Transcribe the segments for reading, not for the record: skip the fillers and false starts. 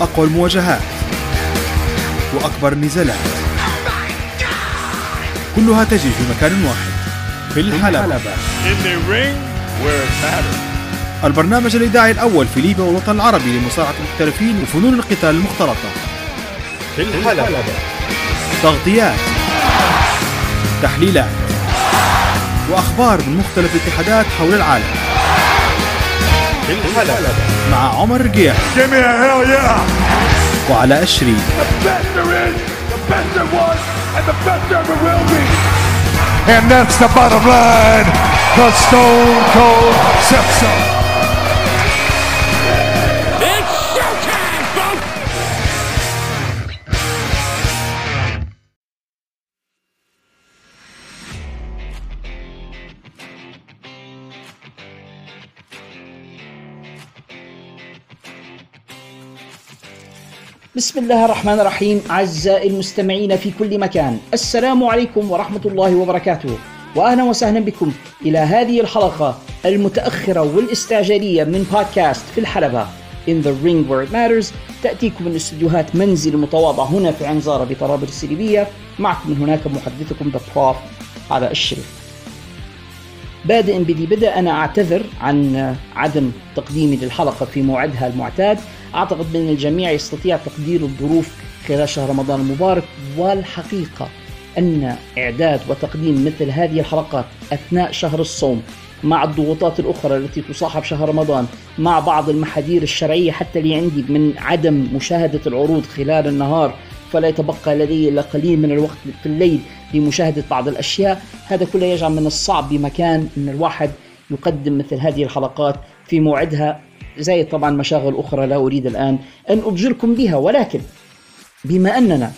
أقوى المواجهات وأكبر النزالات، كلها تجري في مكان واحد، في الحلبة. البرنامج الإذاعي الأول في ليبيا والوطن العربي لمصارعة المحترفين وفنون القتال المختلطة. في الحلبة تغطيات، تحليلات، وأخبار من مختلف الاتحادات حول العالم. في الحلبة مع عمر رقيع وعلاء الشريف. And that's the bottom line, the Stone Cold Sepsis. It's showtime, folks. بسم الله الرحمن الرحيم. أعزائي المستمعين في كل مكان، السلام عليكم ورحمة الله وبركاته، وأهلا وسهلا بكم إلى هذه الحلقة المتأخرة والاستعجالية من بودكاست في الحلبة In the Ring Where It Matters، تأتيكم من استديوهات منزل المتواضع هنا في عنزارة بطرابلس الليبية. معكم من هناك محدثكم The Prof علاء الشريف. بادئ بدأ أنا أعتذر عن عدم تقديمي للحلقة في موعدها المعتاد. أعتقد أن الجميع يستطيع تقدير الظروف خلال شهر رمضان المبارك، والحقيقة أن إعداد وتقديم مثل هذه الحلقات أثناء شهر الصوم مع الضغوطات الأخرى التي تصاحب شهر رمضان، مع بعض المحاذير الشرعية حتى اللي عندي من عدم مشاهدة العروض خلال النهار، فلا يتبقى لدي إلا قليل من الوقت في الليل لمشاهدة بعض الأشياء. هذا كله يجعل من الصعب بمكان أن الواحد يقدم مثل هذه الحلقات في موعدها، زي طبعا مشاغل أخرى لا أريد الآن أن أبجركم بها. ولكن بما أننا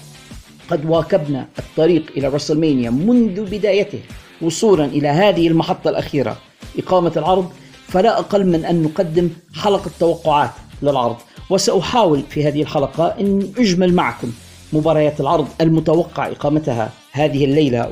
قد واكبنا الطريق إلى رسلمانيا منذ بدايته وصولا إلى هذه المحطة الأخيرة إقامة العرض، فلا أقل من أن نقدم حلقة توقعات للعرض. وسأحاول في هذه الحلقة أن أجمل معكم مباريات العرض المتوقع إقامتها هذه الليلة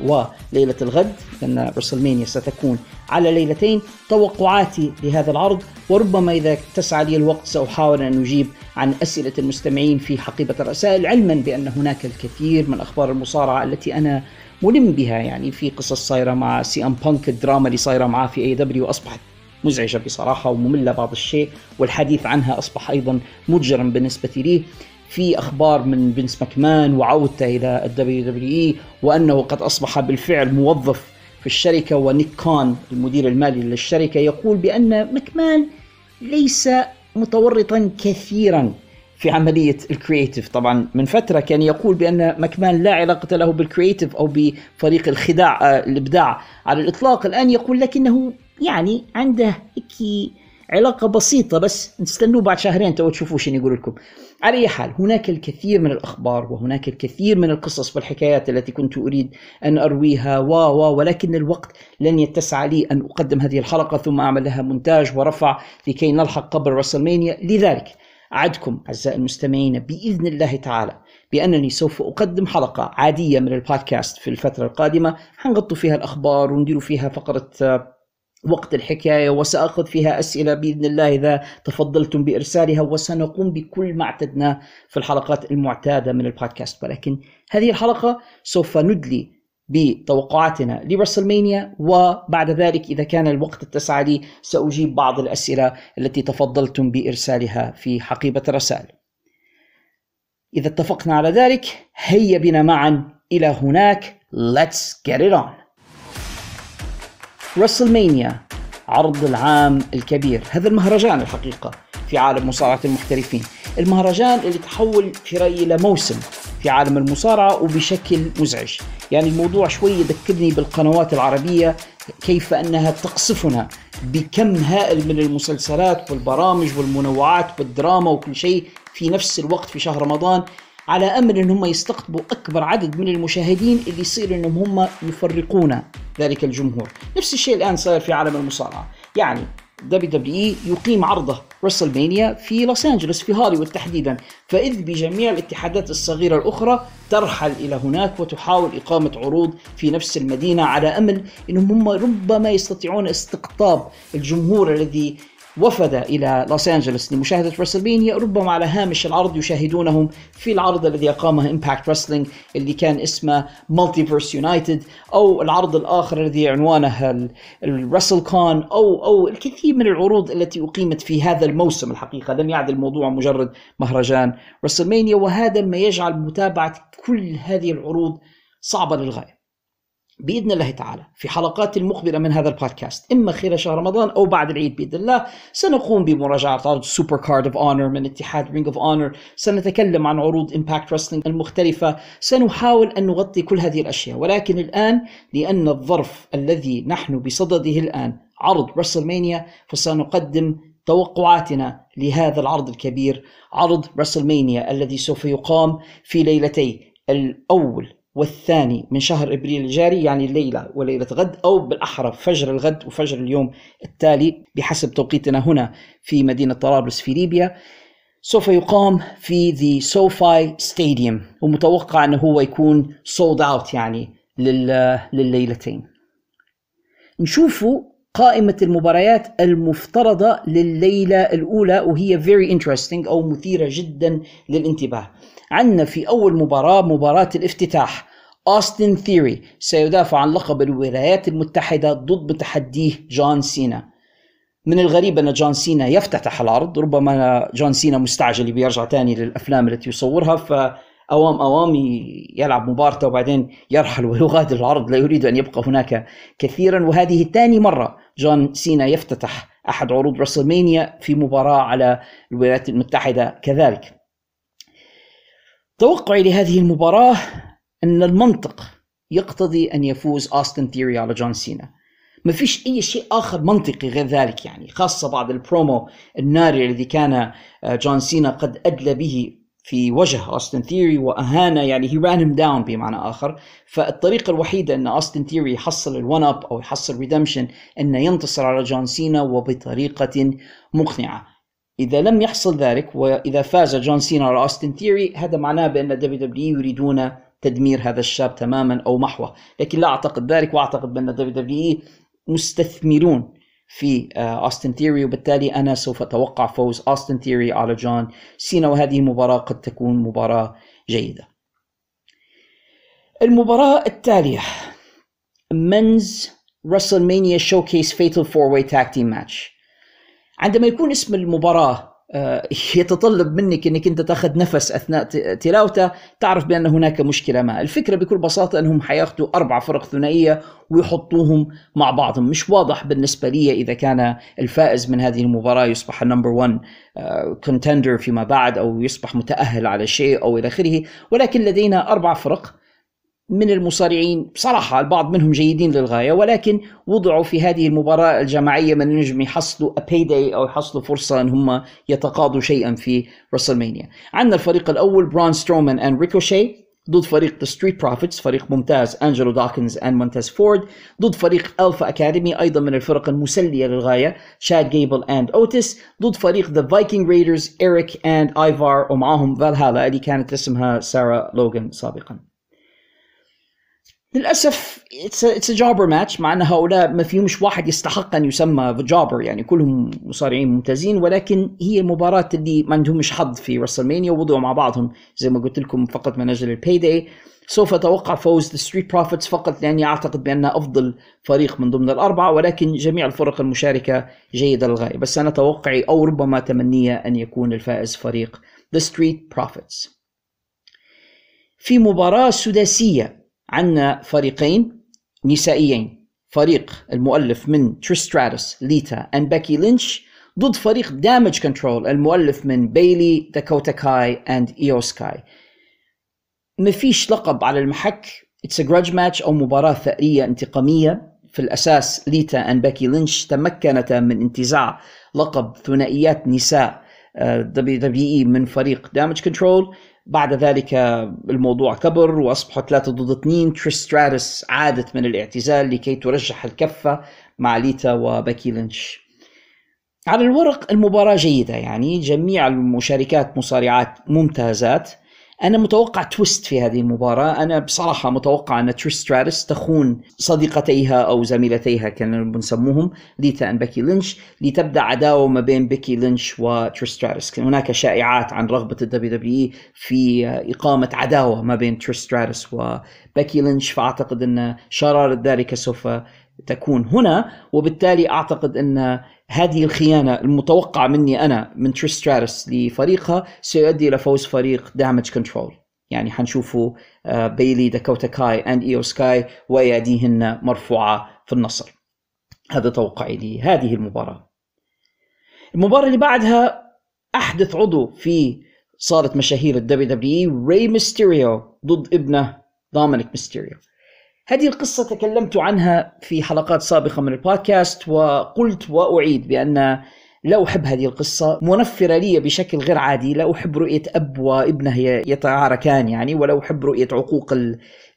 وليلة الغد، لأن رسلمانيا ستكون على ليلتين. توقعاتي لهذا العرض، وربما إذا تسعى لي الوقت سأحاول أن أجيب عن أسئلة المستمعين في حقيبة الرسائل، علما بأن هناك الكثير من أخبار المصارعة التي أنا ملم بها. يعني في قصص صايرة مع سي أم بانك، الدراما اللي صايرة معه في أي دبليو أصبحت مزعجة بصراحة ومملة بعض الشيء، والحديث عنها أصبح أيضا مجرا بالنسبة لي. في أخبار من فينس مكمان وعودته إلى الدبليو دبليو إي، وأنه قد أصبح بالفعل موظف في الشركة، ونيك كان المدير المالي للشركة يقول بأن مكمان ليس متورطا كثيرا في عملية الكرياتيف. طبعا من فترة كان يقول بأن مكمان لا علاقة له بالكرياتيف أو بفريق الخداع الإبداع على الإطلاق. الآن يقول لكنه يعني عنده علاقة بسيطة، بس نستنوه بعد شهرين تو تشوفوا شنو يقول لكم. على أي حال، هناك الكثير من الأخبار وهناك الكثير من القصص والحكايات التي كنت أريد أن أرويها ولكن الوقت لن يتسع لي أن أقدم هذه الحلقة ثم أعمل لها مونتاج ورفع لكي نلحق قبل رسلمانيا. لذلك أعدكم أعزائي المستمعين بإذن الله تعالى بأنني سوف أقدم حلقة عادية من البودكاست في الفترة القادمة، هنغطوا فيها الأخبار ونديروا فيها فقرة وقت الحكاية، وسأخذ فيها أسئلة بإذن الله إذا تفضلتم بإرسالها، وسنقوم بكل ما اعتدنا في الحلقات المعتادة من البودكاست. ولكن هذه الحلقة سوف ندلي بتوقعاتنا لرسلمانيا، وبعد ذلك إذا كان الوقت اتسع لي سأجيب بعض الأسئلة التي تفضلتم بإرسالها في حقيبة الرسائل. إذا اتفقنا على ذلك، هيا بنا معا إلى هناك. Let's get it on. رسلمانيا، عرض العام الكبير، هذا المهرجان الحقيقة في عالم مصارعة المحترفين، المهرجان اللي تحول في رأيي إلى موسم في عالم المصارعة وبشكل مزعج. يعني الموضوع شوي يذكرني بالقنوات العربية، كيف أنها تقصفنا بكم هائل من المسلسلات والبرامج والمنوعات والدراما وكل شيء في نفس الوقت في شهر رمضان، على أمل أنهم يستقطبوا أكبر عدد من المشاهدين اللي يصير أنهم يفرقون ذلك الجمهور. نفس الشيء الآن صار في عالم المصارعة. يعني WWE يقيم عرضه رسلمانيا في لوس أنجلوس في هوليوود تحديدا، فإذ بجميع الاتحادات الصغيرة الأخرى ترحل إلى هناك وتحاول إقامة عروض في نفس المدينة، على أمل أنهم ربما يستطيعون استقطاب الجمهور الذي وفد إلى لوس أنجلوس لمشاهدة رسلمانيا، ربما على هامش العرض يشاهدونهم في العرض الذي أقامه إمباكت رسلينج اللي كان اسمه مالتيفيرس يونايتد، أو العرض الآخر الذي عنوانه الرسل كون، أو الكثير من العروض التي أقيمت في هذا الموسم. الحقيقة لم يعد الموضوع مجرد مهرجان رسلمانيا، وهذا ما يجعل متابعة كل هذه العروض صعبة للغاية. بإذن الله تعالى في حلقات المقبلة من هذا البودكاست، إما خلال شهر رمضان أو بعد العيد بإذن الله، سنقوم بمراجعة عرض سوبر كارد أوف أونر من اتحاد رينج أوف أونر، سنتكلم عن عروض إمباكت رسلينج المختلفة، سنحاول أن نغطي كل هذه الأشياء. ولكن الآن لأن الظرف الذي نحن بصدده الآن عرض رسلمانيا، فسنقدم توقعاتنا لهذا العرض الكبير، عرض رسلمانيا الذي سوف يقام في ليلتي الأول والثاني من شهر إبريل الجاري، يعني الليلة وليلة غد، أو بالأحرى فجر الغد وفجر اليوم التالي بحسب توقيتنا هنا في مدينة طرابلس في ليبيا. سوف يقام في The SoFi Stadium، ومتوقع أنه هو يكون sold out يعني للليلتين. نشوفوا قائمة المباريات المفترضة لليلة الأولى، وهي very interesting أو مثيرة جدا للانتباه. عندنا في أول مباراة، مباراة الافتتاح، Austin Theory سيدافع عن لقب الولايات المتحدة ضد متحديه جون سينا. من الغريب أن جون سينا يفتتح العرض، ربما جون سينا مستعجل بيرجع تاني للأفلام التي يصورها، فأوام يلعب مبارته وبعدين يرحل ويغادر العرض، لا يريد أن يبقى هناك كثيرا. وهذه ثاني مرة جون سينا يفتتح أحد عروض رسلمانيا في مباراة على الولايات المتحدة كذلك. توقعي لهذه المباراة أن المنطق يقتضي أن يفوز أوستن ثيوري على جون سينا، ما فيش أي شيء آخر منطقي غير ذلك يعني، خاصة بعد البرومو الناري الذي كان جون سينا قد أدلى به في وجه أوستن ثيوري وأهانه، يعني he ran him down بمعنى آخر. فالطريقة الوحيدة أن أوستن ثيوري يحصل الون أب أو يحصل ريدمشن أن ينتصر على جون سينا وبطريقة مقنعة. إذا لم يحصل ذلك وإذا فاز جون سينا على أوستن ثيوري، هذا معناه بأن WWE يريدون تدمير هذا الشاب تماما أو محوه، لكن لا أعتقد ذلك، وأعتقد بأن WWE مستثمرون في أوستن ثيوري، وبالتالي أنا سوف أتوقع فوز أوستن ثيوري على جون سينا، وهذه مباراة قد تكون مباراة جيدة. المباراة التالية، Men's WrestleMania Showcase Fatal 4-Way Tag Team Match. عندما يكون اسم المباراة يتطلب منك أنك أنت تأخذ نفس أثناء تلاوته، تعرف بأن هناك مشكلة ما. الفكرة بكل بساطة أنهم حياخدوا 4 فرق ثنائية ويحطوهم مع بعضهم. مش واضح بالنسبة لي إذا كان الفائز من هذه المباراة يصبح النمبر 1 كونتندر فيما بعد، أو يصبح متأهل على شيء أو إلى آخره. ولكن لدينا 4 فرق من المصارعين، بصراحة البعض منهم جيدين للغاية، ولكن وضعوا في هذه المباراة الجماعية من النجم يحصلوا a payday أو يحصلوا فرصة أن هم يتقاضوا شيئا في رسلمانيا. عندنا الفريق الأول برون سترومان and ريكوشي ضد فريق The Street Profits، فريق ممتاز أنجلو داكنز and مونتاز فورد، ضد فريق ألفا أكاديمي أيضا من الفرق المسلية للغاية شاد جيبل and أوتس، ضد فريق The Viking Raiders إريك and آيفار، ومعهم فالهالا اللي كانت اسمها سارة لوغان سابقا. للأسف it's a jobber match، مع أن هؤلاء ما فيهمش واحد يستحق أن يسمى جابر، يعني كلهم مصارعين ممتازين، ولكن هي مباراة اللي ما عندهمش حظ في رسلمانيا، ووضعوا مع بعضهم زي ما قلت لكم فقط من أجل البايداي. سوف أتوقع فوز The Street Profits فقط لأني أعتقد بأنها أفضل فريق من ضمن الأربعة، ولكن جميع الفرق المشاركة جيدة للغاية، بس أنا توقعي أو ربما تمنية أن يكون الفائز فريق The Street Profits. في مباراة سداسية عندنا فريقين نسائيين، فريق المؤلف من تريستاروس ليتا and بيكي لينش ضد فريق دامج كنترول المؤلف من بايلي داكوتا كاي and آسكار. مفيش لقب على المحك، it's a grudge match أو مباراة ثأرية انتقامية. في الأساس ليتا and بيكي لينش تمكنتا من انتزاع لقب ثنائيات نساء WWE من فريق دامج كنترول، بعد ذلك الموضوع كبر وأصبحوا 3-2. تريستاروس عادت من الاعتزال لكي ترجح الكفة مع ليتا وبيكي لينش. على الورق المباراة جيدة، يعني جميع المشاركات مصارعات ممتازات، أنا متوقع تويست في هذه المباراة. أنا بصراحة متوقع أن تريستاروس تخون صديقتيها أو زميلتيها كانوا بنسموهم ليتا وبيكي لينش لتبدأ عداوة ما بين بيكي لينش وتريستاروس. كان هناك شائعات عن رغبة WWE في إقامة عداوة ما بين تريستاروس وبيكي لينش، فأعتقد أن شرارة ذلك سوف تكون هنا، وبالتالي أعتقد أن هذه الخيانة المتوقعة مني أنا من تريستاروس لفريقها سيؤدي إلى فوز فريق دامج كنترول. يعني حنشوفه بايلي داكوتا كاي أند إيو سكاي وأيديهن مرفوعة في النصر. هذا توقعي لهذه المباراة. المباراة اللي بعدها أحدث عضو في صارت مشاهير الدبليو دبليو ري ميستيريو ضد ابنه دامج ميستيريو. هذه القصة تكلمت عنها في حلقات سابقة من البودكاست، وقلت وأعيد بأن لا أحب هذه القصة، منفرة لي بشكل غير عادي. لا أحب رؤية أب وابنه يتعاركان يعني، ولا أحب رؤية عقوق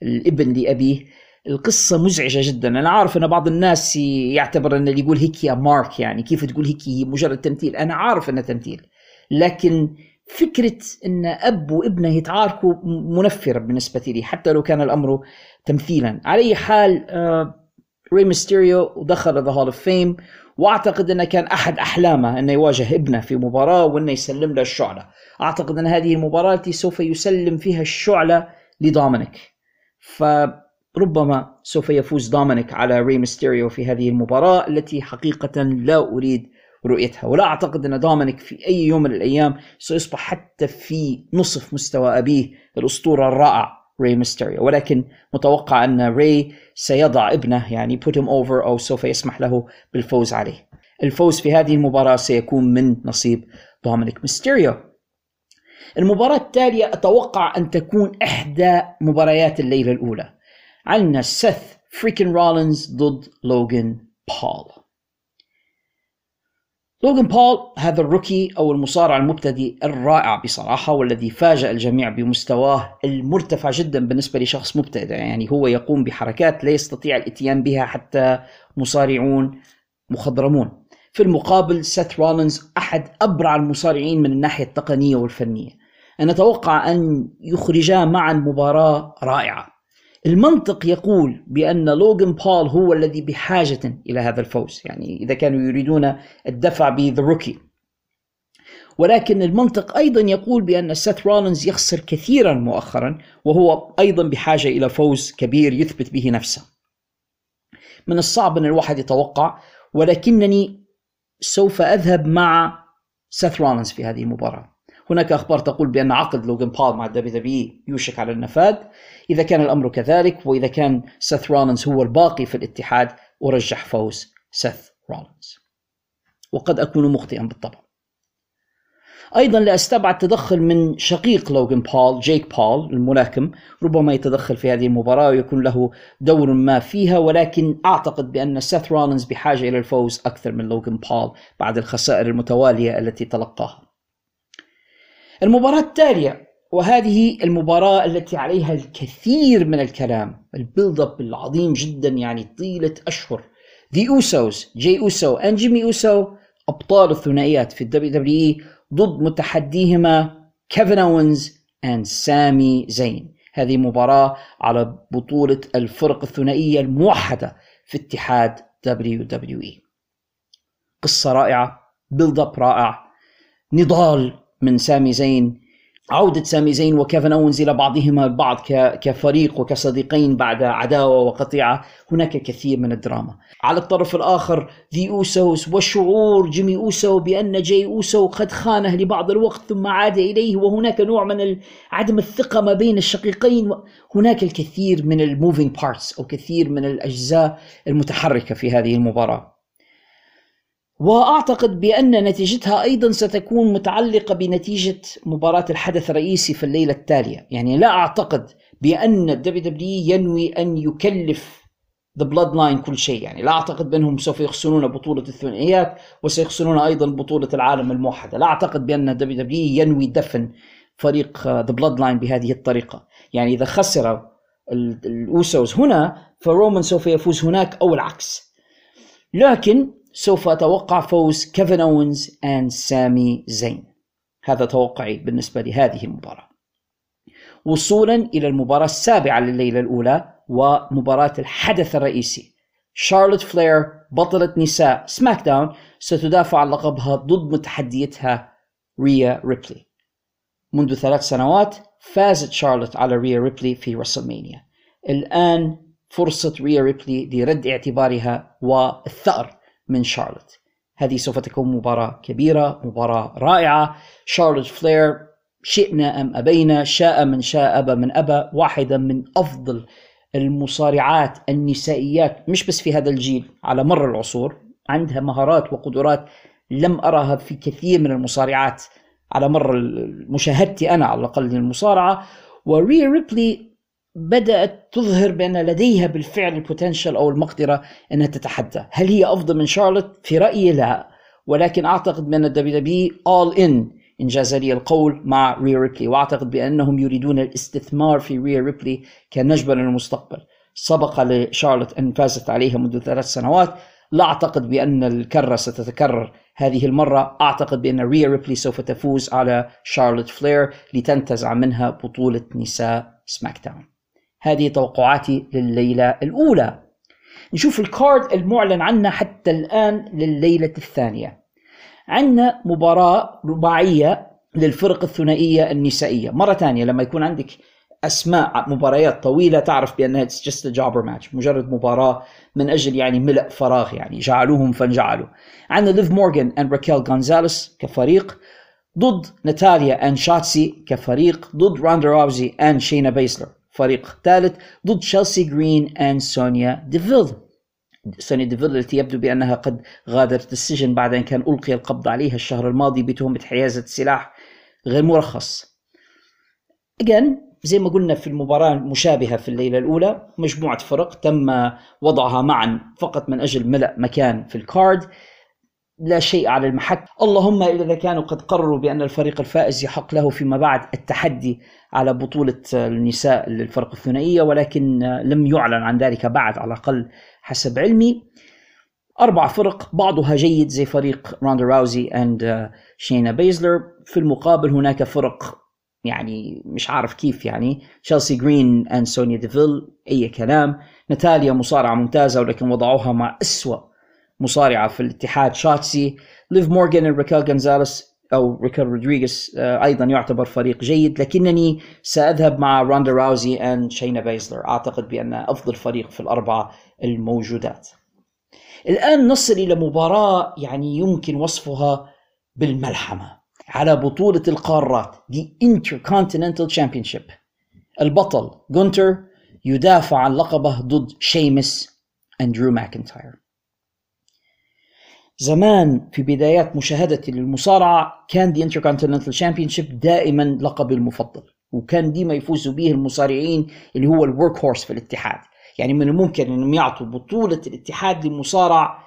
الابن لأبيه. القصة مزعجة جدا. أنا عارف أن بعض الناس يعتبر أن اللي يقول هيك يا مارك، يعني كيف تقول هيك، هي مجرد تمثيل. أنا عارف أنه تمثيل، لكن فكرة أن أب وابنه يتعاركوا منفرة بالنسبة لي حتى لو كان الأمر تمثيلا. على أي حال ري ميستيريو دخل The Hall of Fame، وأعتقد أنه كان أحد أحلامه أنه يواجه ابنه في مباراة وأنه يسلم له الشعلة. أعتقد أن هذه المباراة التي سوف يسلم فيها الشعلة لدومينيك، فربما سوف يفوز دومينيك على ري ميستيريو في هذه المباراة التي حقيقة لا أريد رؤيتها. ولا أعتقد أن دومينيك في أي يوم من الأيام سيصبح حتى في نصف مستوى أبيه الأسطورة الرائع ري ميستيريو، ولكن متوقع أن ري سيضع ابنه يعني put him over أو سوف يسمح له بالفوز عليه. الفوز في هذه المباراة سيكون من نصيب دومينيك ميستيريو. المباراة التالية أتوقع أن تكون إحدى مباريات الليلة الأولى. عندنا سيث فريكن رولنز ضد لوغان بول. لوغان بول هذا الروكي أو المصارع المبتدئ الرائع بصراحة، والذي فاجأ الجميع بمستواه المرتفع جدا بالنسبة لشخص مبتدئ. يعني هو يقوم بحركات لا يستطيع الاتيان بها حتى مصارعون مخضرمون. في المقابل سيث رولنز أحد أبرع المصارعين من الناحية التقنية والفنية. أنا أتوقع أن يخرجا معا مباراة رائعة. المنطق يقول بأن لوغان بول هو الذي بحاجة إلى هذا الفوز، يعني إذا كانوا يريدون الدفع بذا روكي، ولكن المنطق أيضا يقول بأن سيث رولنز يخسر كثيرا مؤخرا، وهو أيضا بحاجة إلى فوز كبير يثبت به نفسه. من الصعب أن الواحد يتوقع، ولكنني سوف أذهب مع سيث رولنز في هذه المباراة. هناك أخبار تقول بأن عقد لوغان بول مع WWE يوشك على النفاذ. إذا كان الأمر كذلك وإذا كان سيث رولنز هو الباقي في الاتحاد، أرجح فوز سيث رولنز، وقد أكون مخطئا بالطبع. أيضا لا أستبعد تدخل من شقيق لوغان بول جيك بول الملاكم، ربما يتدخل في هذه المباراة ويكون له دور ما فيها، ولكن أعتقد بأن سيث رولنز بحاجة إلى الفوز أكثر من لوغان بول بعد الخسائر المتوالية التي تلقاها. المباراة التالية، وهذه المباراة التي عليها الكثير من الكلام، البيلد اب العظيم جدا يعني طيلة أشهر. The Usos جي أوسو and جيمي أوسو أبطال الثنائيات في WWE ضد متحديهما كيفن أوينز and سامي زين. هذه مباراة على بطولة الفرق الثنائية الموحدة في اتحاد WWE. قصة رائعة، بيلد اب رائع، نضال من سامي زين، عودة سامي زين وكيفن أوينز إلى بعضهما البعض كفريق وكصديقين بعد عداوة وقطيعة. هناك الكثير من الدراما. على الطرف الآخر ذي أوسوس وشعور جيمي أوسو بأن جي أوسو قد خانه لبعض الوقت ثم عاد إليه، وهناك نوع من عدم الثقة ما بين الشقيقين. هناك الكثير من الموفينج بارتس أو كثير من الأجزاء المتحركة في هذه المباراة، وأعتقد بأن نتيجتها أيضا ستكون متعلقة بنتيجة مباراة الحدث الرئيسي في الليلة التالية. يعني لا أعتقد بأن WWE ينوي أن يكلف The Bloodline كل شيء. يعني لا أعتقد بأنهم سوف يخسرون بطولة الثنائيات وسيخسرون أيضا بطولة العالم الموحدة. لا أعتقد بأن WWE ينوي دفن فريق The Bloodline بهذه الطريقة. يعني إذا خسر الأوسوس هنا فرومان سوف يفوز هناك أو العكس، لكن سوف أتوقع فوز كيفن أوينز and سامي زين. هذا توقعي بالنسبة لهذه المباراة. وصولا إلى المباراة السابعة لليلة الأولى ومباراة الحدث الرئيسي. شارلوت فلير بطلة نساء سماك داون ستدافع عن لقبها ضد متحديتها ريا ريبلي. منذ 3 سنوات فازت شارلوت على ريا ريبلي في رسلمانيا. الآن فرصة ريا ريبلي لرد اعتبارها والثأر من شارلوت. هذه سوف تكون مباراة كبيرة، مباراة رائعة. شارلوت فلير شئنا أم أبينا، شاء من شاء أبى من أبى، واحدة من أفضل المصارعات النسائيات مش بس في هذا الجيل، على مر العصور. عندها مهارات وقدرات لم أراها في كثير من المصارعات على مر مشاهدتي أنا على الأقل للمصارعة. وريا ريبلي بدأت تظهر بأن لديها بالفعل البوتنشل أو المقدرة أنها تتحدى. هل هي أفضل من شارلوت؟ في رأيي لا، ولكن أعتقد بأن WWE all in إنجاز لي القول مع ريا ريبلي، وأعتقد بأنهم يريدون الاستثمار في ريا ريبلي كنجبة للمستقبل. سبق لشارلوت أن فازت عليها منذ 3 سنوات، لا أعتقد بأن الكرة ستتكرر هذه المرة. أعتقد بأن ريا ريبلي سوف تفوز على شارلوت فلير لتنتزع منها بطولة نساء سماك داون. هذه توقعاتي لليلة الأولى. نشوف الكارد المعلن عنه حتى الآن لليلة الثانية. عندنا مباراة رباعية للفرق الثنائية النسائية. مرة ثانية لما يكون عندك أسماء مباريات طويلة تعرف بأنها it's just a jobber match، مجرد مباراة من أجل يعني ملء فراغ، يعني جعلوهم فنجعلوا. عندنا ليف مورغان and راكيل غونزاليس كفريق ضد ناتاليا and شاتسي كفريق ضد راندا راوزي and شينا بيسلر فريق ثالث ضد تشيلسي جرين and سونيا ديفيل. سوني ديفيل التي يبدو بأنها قد غادرت السجن بعد أن كان ألقي القبض عليها الشهر الماضي بتهمة حيازة سلاح غير مرخص. again زي ما قلنا في المباراة المشابهة في الليلة الأولى، مجموعة فرق تم وضعها معا فقط من أجل ملء مكان في الكارد، لا شيء على المحك، اللهم إذا كانوا قد قرروا بأن الفريق الفائز يحق له فيما بعد التحدي على بطولة النساء للفرق الثنائية، ولكن لم يعلن عن ذلك بعد على الأقل حسب علمي. 4 فرق بعضها جيد زي فريق راندا راوزي and شينا بيزلر. في المقابل هناك فرق يعني مش عارف كيف، يعني تشيلسي جرين and سونيا ديفيل أي كلام. ناتاليا مصارعة ممتازة ولكن وضعوها مع أسوأ مصارعة في الاتحاد شاتسي. ليف مورغان وراكيل غونزاليس أو راكيل رودريغيز أيضا يعتبر فريق جيد، لكنني سأذهب مع راندا راوزي and شينا بيزلر. أعتقد بأن أفضل فريق في ال4 الموجودات. الآن نصل إلى مباراة يعني يمكن وصفها بالملحمة على بطولة القارات The Intercontinental Championship. البطل جونتر يدافع عن لقبه ضد شيمس أندرو مكنتاير. زمان في بدايات مشاهدتي للمصارعة كان The Intercontinental Championship دائما لقب المفضل، وكان ديما يفوزوا به المصارعين اللي هو الورك هورس في الاتحاد. يعني من الممكن أنهم يعطوا بطولة الاتحاد لمصارع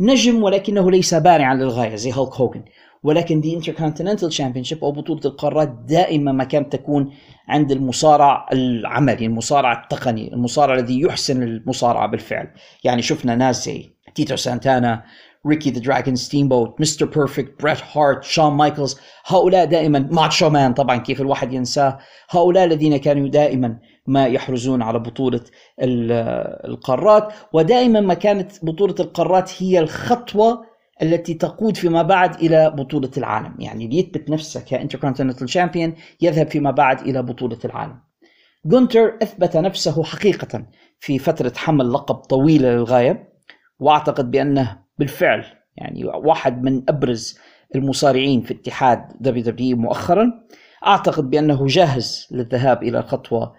نجم ولكنه ليس بارعا للغاية زي هالك هوغن، ولكن The Intercontinental Championship أو بطولة القارات دائما ما كانت تكون عند المصارع العملي، المصارع التقني، المصارع الذي يحسن المصارعة بالفعل. يعني شفنا ناس زي تيتو سانتانا، ريكي ذا دراجون ستيمبوت، مستر بيرفكت، بريت هارت، شون مايكلز، هؤلاء دائما ماتشو مان طبعا كيف الواحد ينساه، هؤلاء الذين كانوا دائما ما يحرزون على بطولة القارات. ودائما ما كانت بطولة القارات هي الخطوة التي تقود فيما بعد إلى بطولة العالم، يعني ليثبت نفسه كإنتركونتيننتال شامبيون يذهب فيما بعد إلى بطولة العالم. جونتر أثبت نفسه حقيقة في فترة حمل لقب طويلة للغاية، وأعتقد بأنه بالفعل يعني واحد من أبرز المصارعين في اتحاد WWE مؤخرا. أعتقد بأنه جاهز للذهاب إلى الخطوة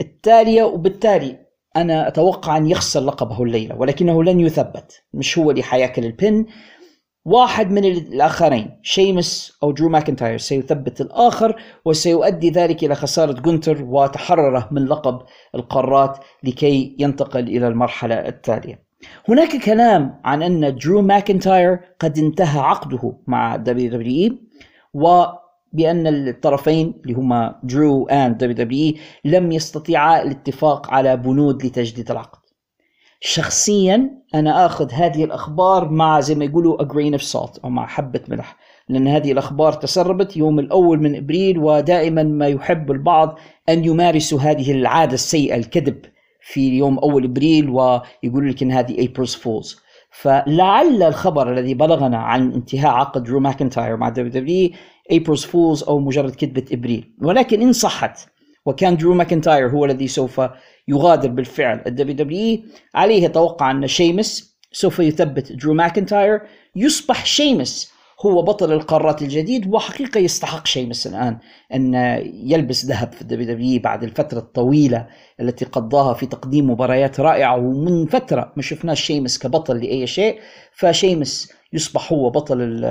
التالية، وبالتالي أنا أتوقع أن يخسر لقبه الليلة، ولكنه لن يثبت، مش هو اللي حياكل البن. واحد من الآخرين شيمس أو درو ماكنتاير سيثبت الآخر، وسيؤدي ذلك إلى خسارة جونتر وتحرره من لقب القارات لكي ينتقل إلى المرحلة التالية. هناك كلام عن أن درو ماكنتاير قد انتهى عقده مع WWE، وبأن الطرفين اللي هما درو and WWE لم يستطيعا الاتفاق على بنود لتجديد العقد. شخصيا أنا آخذ هذه الأخبار مع زي ما يقولوا a grain of salt أو مع حبة ملح، لأن هذه الأخبار تسربت يوم 1 أبريل، ودائما ما يحب البعض أن يمارس هذه العادة السيئة الكذب في يوم 1 أبريل ويقول لك أن هذه أبريلز فولز. فلعل الخبر الذي بلغنا عن انتهاء عقد درو ماكنتاير مع WWE أبريلز فولز أو مجرد كذبة إبريل، ولكن إن صحت وكان درو ماكنتاير هو الذي سوف يغادر بالفعل WWE، عليه توقع أن شيمس سوف يثبت درو ماكنتاير، يصبح شيمس هو بطل القارات الجديد، وحقيقة يستحق شيمس الآن أن يلبس ذهب في WWE بعد الفترة الطويلة التي قضاها في تقديم مباريات رائعة، ومن فترة ما شفنا شيمس كبطل لأي شيء. فشيمس يصبح هو بطل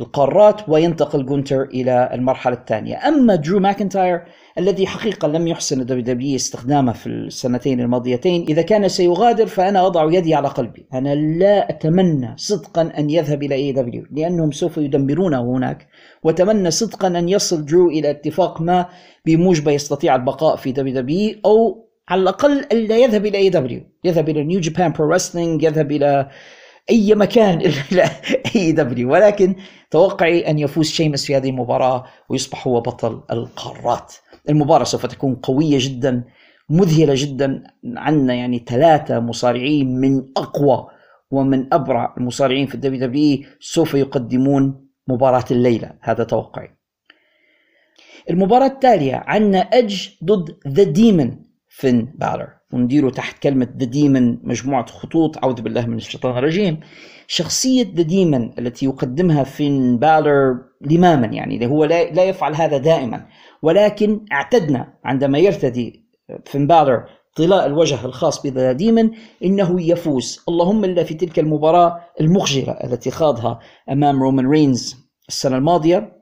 القارات وينتقل جونتر إلى المرحلة الثانية. أما درو ماكنتاير الذي حقيقة لم يحسن WWE استخدامه في السنتين الماضيتين، إذا كان سيغادر فأنا أضع يدي على قلبي، أنا لا أتمنى صدقا أن يذهب إلى AEW لأنهم سوف يدمرونه هناك، وأتمنى صدقا أن يصل درو إلى اتفاق ما بموجبه يستطيع البقاء في WWE، أو على الأقل ألا يذهب إلى AEW، يذهب إلى نيو جابان برو ريسلينج، يذهب إلى أي مكان إلا AEW. ولكن توقعي أن يفوز شيمس في هذه المباراة ويصبح هو بطل القارات. المباراة سوف تكون قوية جدا، مذهلة جدا، عندنا يعني 3 مصارعين من أقوى ومن أبرع المصارعين في WWE سوف يقدمون مباراة الليلة، هذا توقعي. المباراة التالية عندنا أدج ضد the demon finn balor، ونديره تحت كلمة The Demon مجموعة خطوط، أعوذ بالله من الشيطان الرجيم. شخصية The Demon التي يقدمها فين بالر لماما، يعني هو لا يفعل هذا دائما، ولكن اعتدنا عندما يرتدي فين بالر طلاء الوجه الخاص بذا ديمن إنه يفوز، اللهم إلا في تلك المباراة المخجلة التي خاضها أمام رومان رينز السنة الماضية،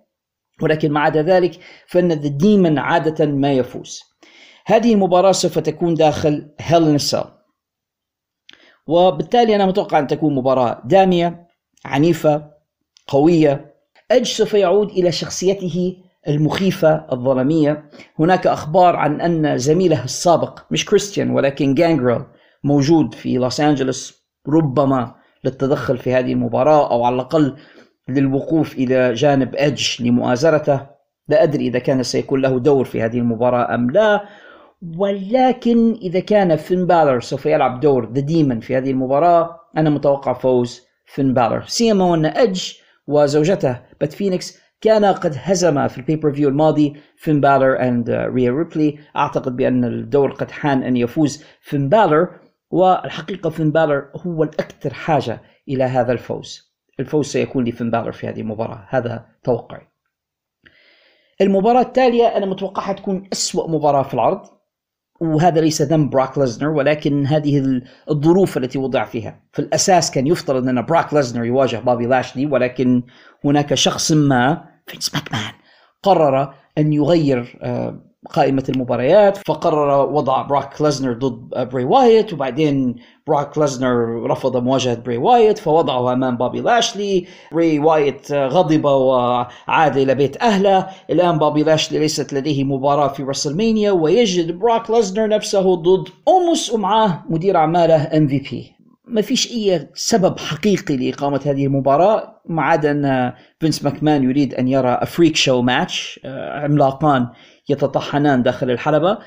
ولكن ما عدا ذلك فإن The Demon عادة ما يفوز. هذه المباراة سوف تكون داخل Hell in a Cell، وبالتالي أنا متوقع أن تكون مباراة دامية، عنيفة، قوية. أج سوف يعود إلى شخصيته المخيفة الظلامية. هناك أخبار عن أن زميله السابق، مش كريستيان ولكن جانجريل، موجود في لوس أنجلوس، ربما للتدخل في هذه المباراة أو على الأقل للوقوف إلى جانب أج لمؤازرته. لا أدري إذا كان سيكون له دور في هذه المباراة أم لا، ولكن إذا كان فين بالر سوف يلعب دور The Demon في هذه المباراة، أنا متوقع فوز فين بالر، سيما وأن أدج وزوجته بات فينيكس كان قد هزم في البيبر فيو الماضي فين بالر and ريا ريبلي. أعتقد بأن الدور قد حان أن يفوز فين بالر، والحقيقة فين بالر هو الأكثر حاجة إلى هذا الفوز. الفوز سيكون لفين بالر في هذه المباراة، هذا توقعي. المباراة التالية أنا متوقعها تكون أسوأ مباراة في العرض، وهذا ليس ذنب براك ليزنر، ولكن هذه الظروف التي وضع فيها. في الأساس كان يفترض أن براك ليزنر يواجه بابي لاشلي، ولكن هناك شخص ما، فينس مكمان، قرر أن يغير قائمة المباريات، فقرر وضع براك ليزنر ضد بري وايت، وبعدين براك ليزنر رفض مواجهة بري وايت فوضعه أمام بابي لاشلي. بري وايت غضب وعاد إلى بيت أهله. الآن بابي لاشلي ليست لديه مباراة في رسلمانيا، ويجد براك ليزنر نفسه ضد أوموس ومعاه مدير أعماله MVP. ما فيش أي سبب حقيقي لإقامة هذه المباراة، ما عدا أن فينس مكمان يريد أن يرى أفريك شو ماتش، عملاقان يتطحنان داخل الحلبة.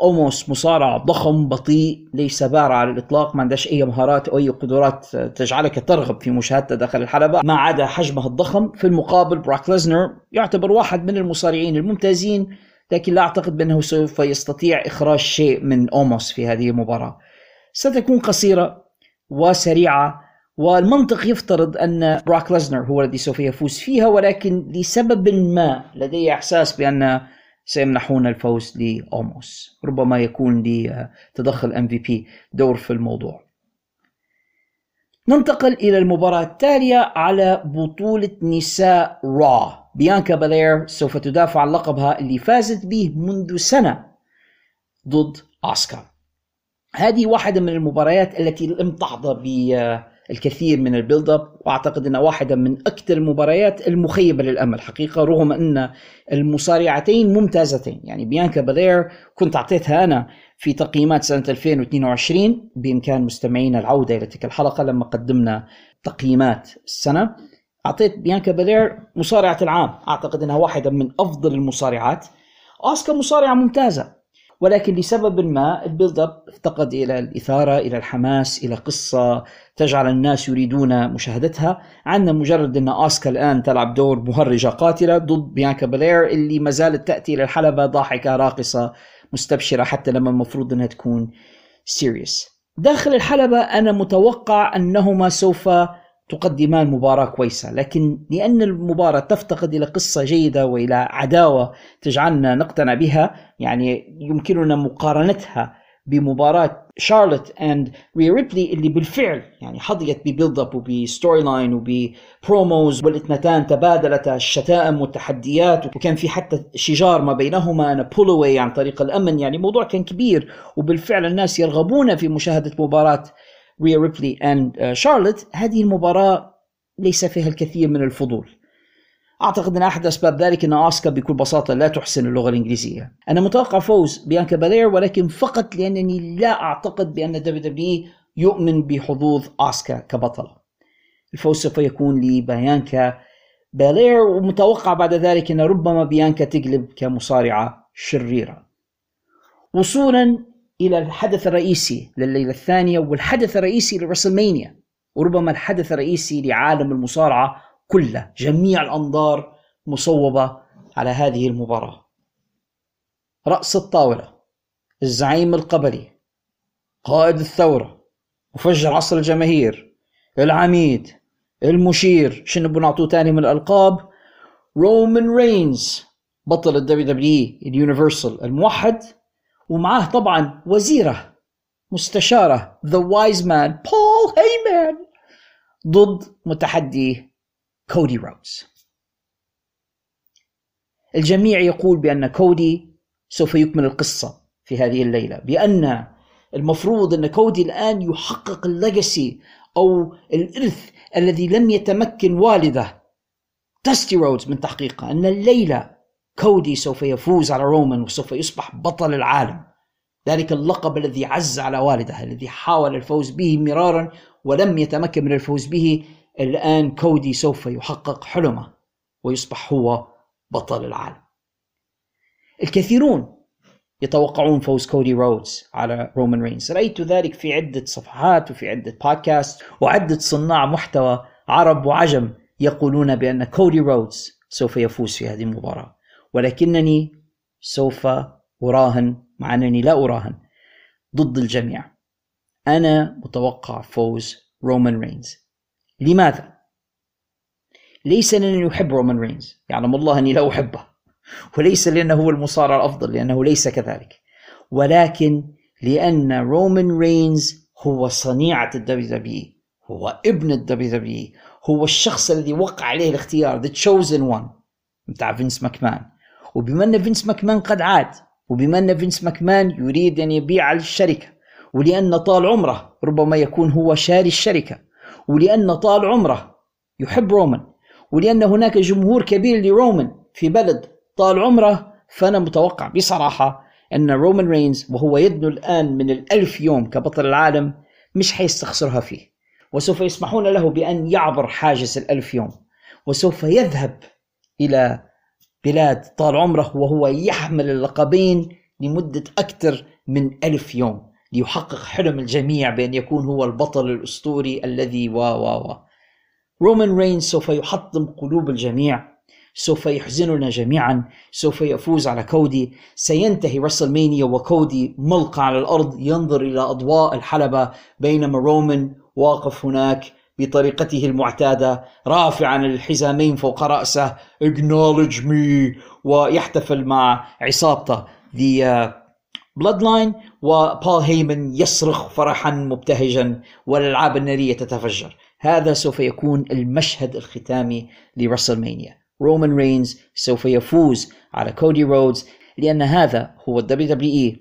أوموس مصارع ضخم بطيء، ليس بارع على الإطلاق، ما عندهش أي مهارات أو أي قدرات تجعلك ترغب في مشاهدته داخل الحلبة ما عدا حجمه الضخم. في المقابل براك ليزنر يعتبر واحد من المصارعين الممتازين، لكن لا أعتقد بأنه سوف يستطيع إخراج شيء من أوموس في هذه المباراة. ستكون قصيرة وسريعة، والمنطق يفترض أن براك ليزنر هو الذي سوف يفوز فيها، ولكن لسبب ما لدي إحساس بأن سيمنحون الفوز لأوموس، ربما يكون لتدخل MVP دور في الموضوع. ننتقل إلى المباراة التالية على بطولة نساء را. بيانكا بلير سوف تدافع عن لقبها اللي فازت به منذ سنة ضد آسكار. هذه واحدة من المباريات التي لم تحظى بالكثير من البيلد اب، واعتقد انها واحدة من اكثر المباريات المخيبة للامل حقيقة، رغم ان المصارعتين ممتازتين. يعني بيانكا بلير كنت اعطيتها انا في تقييمات سنة 2022، بامكان مستمعينا العودة الى تلك الحلقة لما قدمنا تقييمات السنة، اعطيت بيانكا بلير مصارعة العام، اعتقد انها واحدة من افضل المصارعات. آسكار مصارعة ممتازة، ولكن لسبب ما البيلد اب افتقد الى الاثارة، الى الحماس، الى قصة تجعل الناس يريدون مشاهدتها. عندنا مجرد ان آسكار الان تلعب دور مهرجة قاتلة ضد بيانكا بلير اللي ما زالت تاتي الى الحلبة ضاحكة راقصة مستبشرة، حتى لما المفروض انها تكون سيريس. داخل الحلبة انا متوقع انهما سوف تقدمان مباراة كويسة، لكن لأن المباراة تفتقد إلى قصة جيدة وإلى عداوة تجعلنا نقتنع بها، يعني يمكننا مقارنتها بمباراة شارلوت اند ري ريبلي اللي بالفعل يعني حظيت ببيلد اب وبستوري لاين وببروموز، والاثنتان تبادلتا الشتائم والتحديات، وكان في حتى شجار ما بينهما أنا بول اواي عن طريق الأمن، يعني موضوع كان كبير، وبالفعل الناس يرغبون في مشاهدة مباراة ريا ريبلي اند شارلوت. هذه المباراة ليس فيها الكثير من الفضول. أعتقد أن أحد أسباب ذلك أن آسكا بكل بساطة لا تحسن اللغة الإنجليزية. أنا متوقع فوز بيانكا بلير، ولكن فقط لأنني لا أعتقد بأن WWE يؤمن بحظوظ آسكا كبطلة. الفوز سوف يكون لبيانكا بلير، ومتوقع بعد ذلك أن ربما بيانكا تقلب كمصارعة شريرة. وصولا إلى الحدث الرئيسي لليلة الثانية، والحدث الرئيسي لرسلمانيا، وربما الحدث الرئيسي لعالم المصارعة كله. جميع الأنظار مصوبة على هذه المباراة. رأس الطاولة، الزعيم القبلي، قائد الثورة، مفجر عصر الجماهير، العميد، المشير، شنو بنعطوه تاني من الألقاب، رومان رينز بطل الدبليو اليونيفرسال الموحد، ومعاه طبعا وزيره مستشاره The Wise Man بول هيمان، ضد متحدي كودي رودز. الجميع يقول بأن كودي سوف يكمل القصة في هذه الليلة، بأن المفروض أن كودي الآن يحقق الليجاسي أو الإرث الذي لم يتمكن والده تستي رودز من تحقيقه. أن الليلة كودي سوف يفوز على رومان وسوف يصبح بطل العالم، ذلك اللقب الذي عز على والده، الذي حاول الفوز به مرارا ولم يتمكن من الفوز به. الآن كودي سوف يحقق حلمه ويصبح هو بطل العالم. الكثيرون يتوقعون فوز كودي رودز على رومان رينز. رأيت ذلك في عدة صفحات وفي عدة بودكاست وعدة صناع محتوى عرب وعجم يقولون بأن كودي رودز سوف يفوز في هذه المباراة، ولكنني سوف أراهن، مع أنني لا أراهن، ضد الجميع. أنا متوقع فوز رومان رينز. لماذا؟ ليس لأنني أحب رومان رينز، يعلم الله أني لا أحبه، وليس لأنه هو المصارع الأفضل، لأنه ليس كذلك، ولكن لأن رومان رينز هو صنيعة WWE، هو ابن WWE، هو الشخص الذي وقع عليه الاختيار، the chosen one، متاع فينس مكمان. وبما أن فينس مكمان قد عاد، وبما أن فينس مكمان يريد أن يبيع الشركة، ولأن طال عمره ربما يكون هو شاري الشركة، ولأن طال عمره يحب رومان، ولأن هناك جمهور كبير لرومان في بلد طال عمره، فأنا متوقع بصراحة أن رومان رينز وهو يدنو الآن من الألف يوم كبطل العالم مش حيستخسرها فيه، وسوف يسمحون له بأن يعبر حاجز الألف يوم، وسوف يذهب إلى بلاد طال عمره وهو يحمل اللقبين لمدة أكثر من 1000 يوم، ليحقق حلم الجميع بأن يكون هو البطل الأسطوري الذي رومان رينز سوف يحطم قلوب الجميع، سوف يحزننا جميعا، سوف يفوز على كودي، سينتهي رسلمانيا وكودي ملقى على الأرض ينظر إلى أضواء الحلبة، بينما رومان واقف هناك بطريقته المعتادة رافعا الحزامين فوق رأسه acknowledge me، ويحتفل مع عصابته the bloodline، وبول هيمن يصرخ فرحا مبتهجا والألعاب النارية تتفجر. هذا سوف يكون المشهد الختامي لرسلمانيا. رومان رينز سوف يفوز على كودي رودز، لأن هذا هو WWE،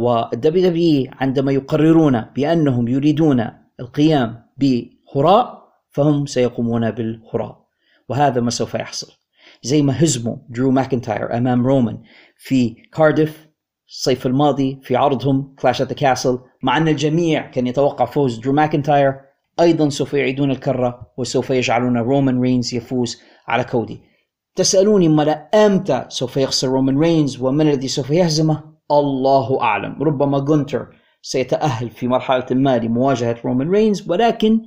والWWE عندما يقررون بأنهم يريدون القيام ب هراء فهم سيقومون بالهراء، وهذا ما سوف يحصل. زي ما هزموا درو ماكنتاير أمام رومان في كارديف الصيف الماضي في عرضهم كلاش آت ذا كاسل، مع أن الجميع كان يتوقع فوز درو ماكنتاير، أيضا سوف يعيدون الكرة وسوف يجعلون رومان رينز يفوز على كودي. تسألوني متى سوف يخسر رومان رينز ومن الذي سوف يهزمه؟ الله أعلم. ربما جونتر سيتأهل في مرحلة ما لمواجهة رومان رينز، ولكن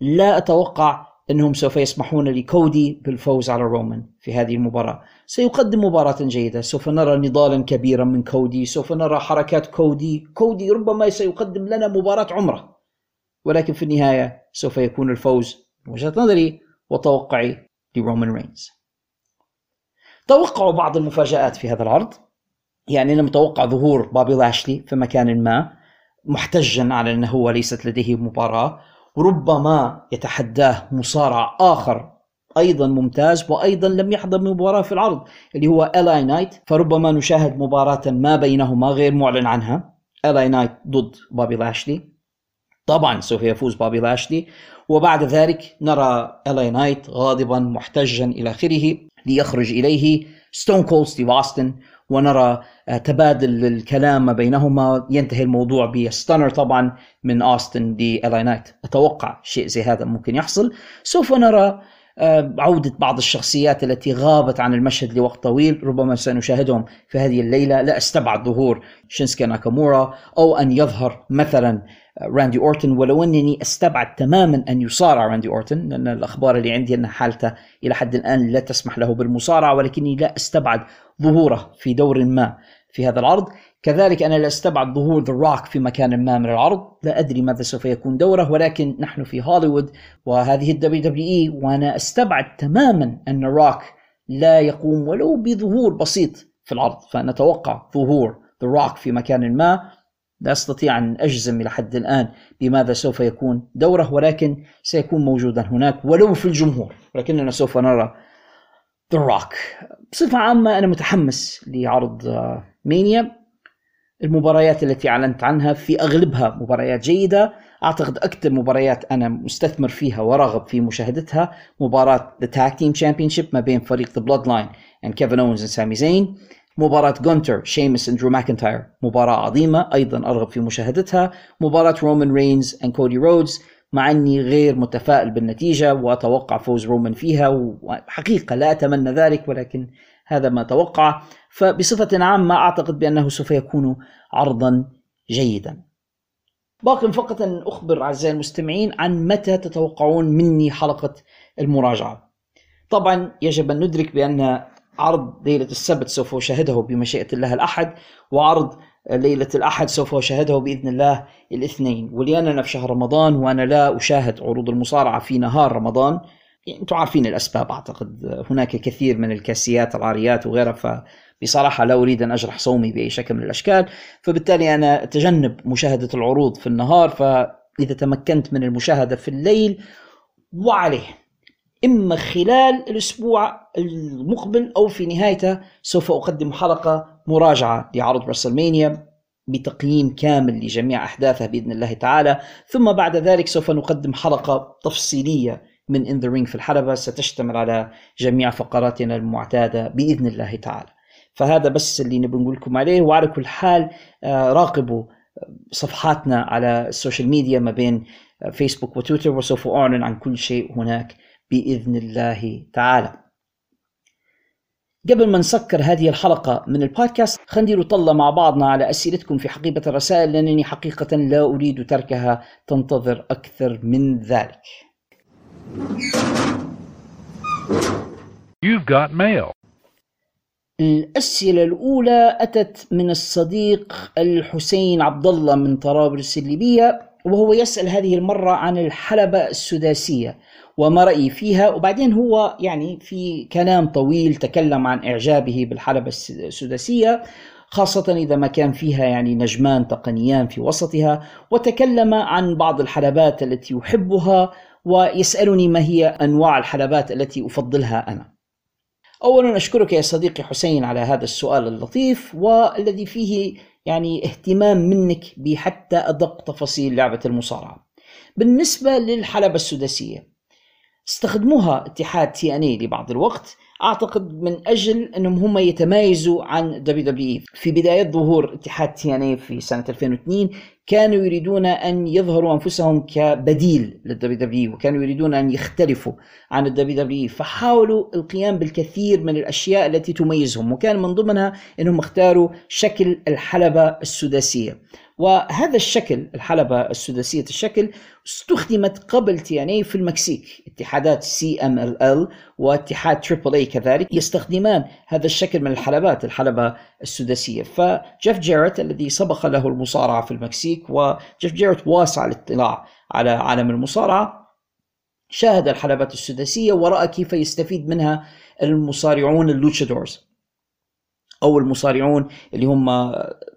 لا أتوقع أنهم سوف يسمحون لكودي بالفوز على رومان في هذه المباراة. سيقدم مباراة جيدة، سوف نرى نضالا كبيرا من كودي، سوف نرى حركات كودي ربما سيقدم لنا مباراة عمره، ولكن في النهاية سوف يكون الفوز وجهة نظري وتوقعي لرومان رينز. توقعوا بعض المفاجآت في هذا العرض، يعني أنا متوقع ظهور بابي لاشلي في مكان ما محتجا على أنه هو ليست لديه مباراة، وربما يتحداه مصارع آخر أيضا ممتاز وأيضا لم يحضر مباراة في العرض اللي هو ألاي نايت، فربما نشاهد مباراة ما بينهما غير معلن عنها، ألاي نايت ضد بابي لاشلي. طبعا سوف يفوز بابي لاشلي، وبعد ذلك نرى ألاي نايت غاضبا محتجا إلى آخره ليخرج إليه ستون كولد ستيف أوستن، ونرى تبادل الكلام بينهما، ينتهي الموضوع بستانر طبعا من أوستن دي ألاي نايت. أتوقع شيء زي هذا ممكن يحصل. سوف نرى عودة بعض الشخصيات التي غابت عن المشهد لوقت طويل، ربما سنشاهدهم في هذه الليلة. لا أستبعد ظهور شينسكي ناكامورا أو أن يظهر مثلا راندي اورتون، ولو أنني أستبعد تماما أن يصارع راندي اورتون، لأن الأخبار اللي عندي أن حالته إلى حد الآن لا تسمح له بالمصارعة، ولكني لا أستبعد ظهوره في دور ما في هذا العرض. كذلك أنا لا أستبعد ظهور ذا راك في مكان ما من العرض، لا أدري ماذا سوف يكون دوره، ولكن نحن في هوليوود وهذه الWWE، وأنا أستبعد تماما أن راك لا يقوم ولو بظهور بسيط في العرض، فنتوقع ظهور ذا راك في مكان ما. لا أستطيع أن أجزم إلى حد الآن بماذا سوف يكون دوره، ولكن سيكون موجودا هناك ولو في الجمهور، ولكننا سوف نرى ذا راك. بصفة عامة أنا متحمس لعرض مانيا. المباريات التي أعلنت عنها في أغلبها مباريات جيدة، أعتقد أكثر مباريات أنا مستثمر فيها وراغب في مشاهدتها مباراة The Tag Team Championship ما بين فريق The Bloodline and Kevin Owens and Sami Zayn، مباراة جونتر شيمس أندرو مكنتاير مباراة عظيمة أيضا أرغب في مشاهدتها، مباراة رومان رينز and كودي رودز، مع أني غير متفائل بالنتيجة وأتوقع فوز رومان فيها، وحقيقة لا أتمنى ذلك ولكن هذا ما أتوقع. فبصفة عامة أعتقد بأنه سوف يكون عرضا جيدا. باقي فقط أن أخبر أعزائي المستمعين عن متى تتوقعون مني حلقة المراجعة. طبعا يجب أن ندرك بأن عرض ليلة السبت سوف أشاهده بمشيئة الله الأحد، وعرض ليلة الأحد سوف أشاهده بإذن الله الاثنين، ولأننا في شهر رمضان وأنا لا أشاهد عروض المصارعة في نهار رمضان، أنتم عارفين الأسباب، أعتقد هناك كثير من الكاسيات العاريات وغيرها، فبصراحة لا أريد أن أجرح صومي بأي شكل من الأشكال، فبالتالي أنا أتجنب مشاهدة العروض في النهار، فإذا تمكنت من المشاهدة في الليل وعليه إما خلال الأسبوع المقبل أو في نهايته سوف أقدم حلقة مراجعة لعرض رسلمانيا بتقييم كامل لجميع أحداثها بإذن الله تعالى، ثم بعد ذلك سوف نقدم حلقة تفصيلية من In The Ring في الحلبة ستشتمل على جميع فقراتنا المعتادة بإذن الله تعالى. فهذا بس اللي نبي نقول لكم عليه، وعلى كل حال راقبوا صفحاتنا على السوشيال ميديا ما بين فيسبوك وتويتر، وسوف أعلن عن كل شيء هناك بإذن الله تعالى. قبل ما نسكر هذه الحلقة من البودكاست خنديروا طلة مع بعضنا على أسئلتكم في حقيبة الرسائل، لأنني حقيقة لا أريد تركها تنتظر أكثر من ذلك. You've got mail. الأسئلة الأولى أتت من الصديق الحسين عبد الله من طرابلس الليبية، وهو يسأل هذه المرة عن الحلبة السداسية وما رأيي فيها، وبعدين هو يعني في كلام طويل تكلم عن إعجابه بالحلبة السداسية خاصة إذا ما كان فيها يعني نجمان تقنيان في وسطها، وتكلم عن بعض الحلبات التي يحبها، ويسألني ما هي أنواع الحلبات التي أفضلها أنا. أولا أشكرك يا صديقي حسين على هذا السؤال اللطيف والذي فيه يعني اهتمام منك بحتى أدق تفاصيل لعبة المصارعة. بالنسبة للحلبة السداسية استخدموها اتحاد TNA لبعض الوقت، أعتقد من أجل أنهم هم يتميزوا عن WWE. في بداية ظهور اتحاد TNA في سنة 2002 كانوا يريدون أن يظهروا أنفسهم كبديل للدبليو دبليو، وكانوا يريدون أن يختلفوا عن الدبليو دبليو، فحاولوا القيام بالكثير من الأشياء التي تميزهم، وكان من ضمنها أنهم اختاروا شكل الحلبة السداسية. وهذا الشكل الحلبة السداسية الشكل استخدمت قبل TNA في المكسيك، اتحادات CMLL واتحاد AAA كذلك يستخدمان هذا الشكل من الحلبات، الحلبة السداسية. فجيف جيرت الذي سبق له المصارعة في المكسيك، وجيف جيرت واسع الاطلاع على عالم المصارعة، شاهد الحلبات السداسية ورأى كيف يستفيد منها المصارعون اللوتشادورز أو المصارعون اللي هم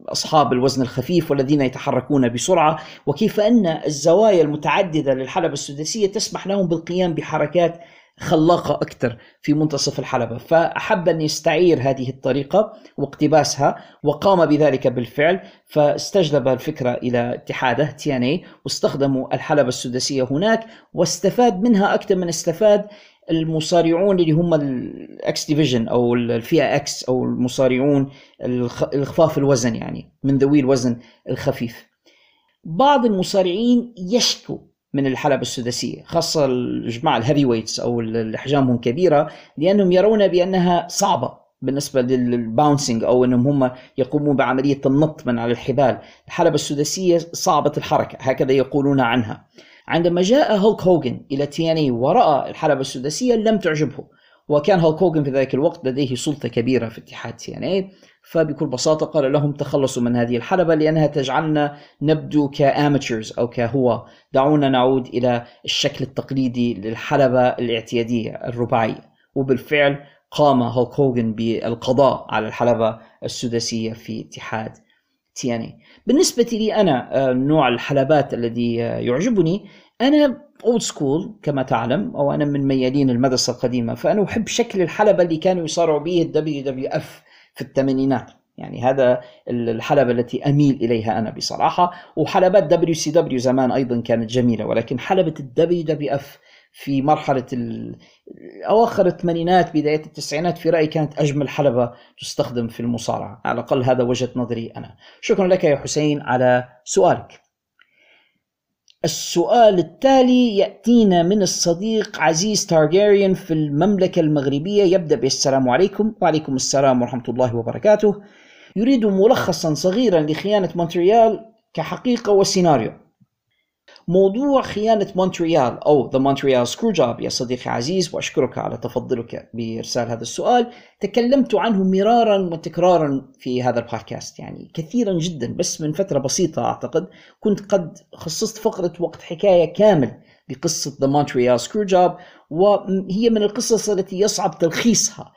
أصحاب الوزن الخفيف والذين يتحركون بسرعة، وكيف أن الزوايا المتعددة للحلبة السداسية تسمح لهم بالقيام بحركات خلاقة أكثر في منتصف الحلبة. فأحب أن يستعير هذه الطريقة واقتباسها، وقام بذلك بالفعل، فاستجلب الفكرة إلى اتحاده TNA واستخدموا الحلبة السداسية هناك، واستفاد منها أكثر من استفاد المصارعون اللي هم الاكس ديفيجن او الفئه اكس، او المصارعون الخفاف الوزن، يعني من ذوي الوزن الخفيف. بعض المصارعين يشكوا من الحلبة السداسية، خاصة الجماعة الهيفي ويتس او احجامهم كبيرة، لانهم يرون بانها صعبة بالنسبة للباونسينج، او انهم هم يقومون بعملية النط من على الحبال. الحلبة السداسية صعبة الحركة، هكذا يقولون عنها. عندما جاء هولك هوغن إلى TNA ورأى الحلبة السداسية لم تعجبه، وكان هولك هوغن في ذلك الوقت لديه سلطة كبيرة في اتحاد TNA، فبكل بساطة قال لهم تخلصوا من هذه الحلبة لأنها تجعلنا نبدو كأماتشرز أو كهوا، دعونا نعود إلى الشكل التقليدي للحلبة الاعتيادية الرباعية. وبالفعل قام هولك هوغن بالقضاء على الحلبة السداسية في اتحاد TNA. بالنسبة لي أنا نوع الحلبات الذي يعجبني، أنا أولد سكول كما تعلم، أو أنا من ميالين المدرسة القديمة، فأنا أحب شكل الحلبة اللي كانوا يصارعوا به WWF في الثمانينات، يعني هذا الحلبة التي أميل إليها أنا بصراحة. وحلبات WCW زمان أيضا كانت جميلة، ولكن حلبة WWF في مرحلة أواخر الثمانينات بداية التسعينات في رأيي كانت أجمل حلبة تستخدم في المصارعة، على الأقل هذا وجهة نظري أنا. شكرا لك يا حسين على سؤالك. السؤال التالي يأتينا من الصديق عزيز تارجيريان في المملكة المغربية، يبدأ بالسلام عليكم. وعليكم السلام ورحمة الله وبركاته. يريد ملخصا صغيرا لخيانة مونتريال كحقيقة وسيناريو. موضوع خيانة مونتريال أو The Montreal Screwjob يا صديقي عزيز، وأشكرك على تفضلك بإرسال هذا السؤال، تكلمت عنه مرارا وتكرارا في هذا البودكاست، يعني كثيرا جدا، بس من فترة بسيطة أعتقد كنت قد خصصت فقرة وقت حكاية كامل بقصة The Montreal Screwjob، وهي من القصص التي يصعب تلخيصها،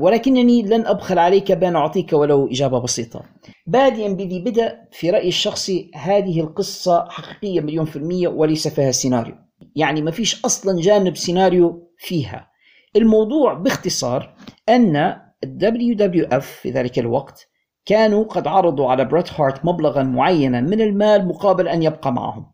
ولكنني لن أبخل عليك بأن أعطيك ولو إجابة بسيطة. بادئا بذي بدأ، في رأيي الشخصي هذه القصة حقيقية 100% وليس فيها سيناريو، يعني ما فيش أصلا جانب سيناريو فيها. الموضوع باختصار أن WWF في ذلك الوقت كانوا قد عرضوا على بريت هارت مبلغا معينا من المال مقابل أن يبقى معهم،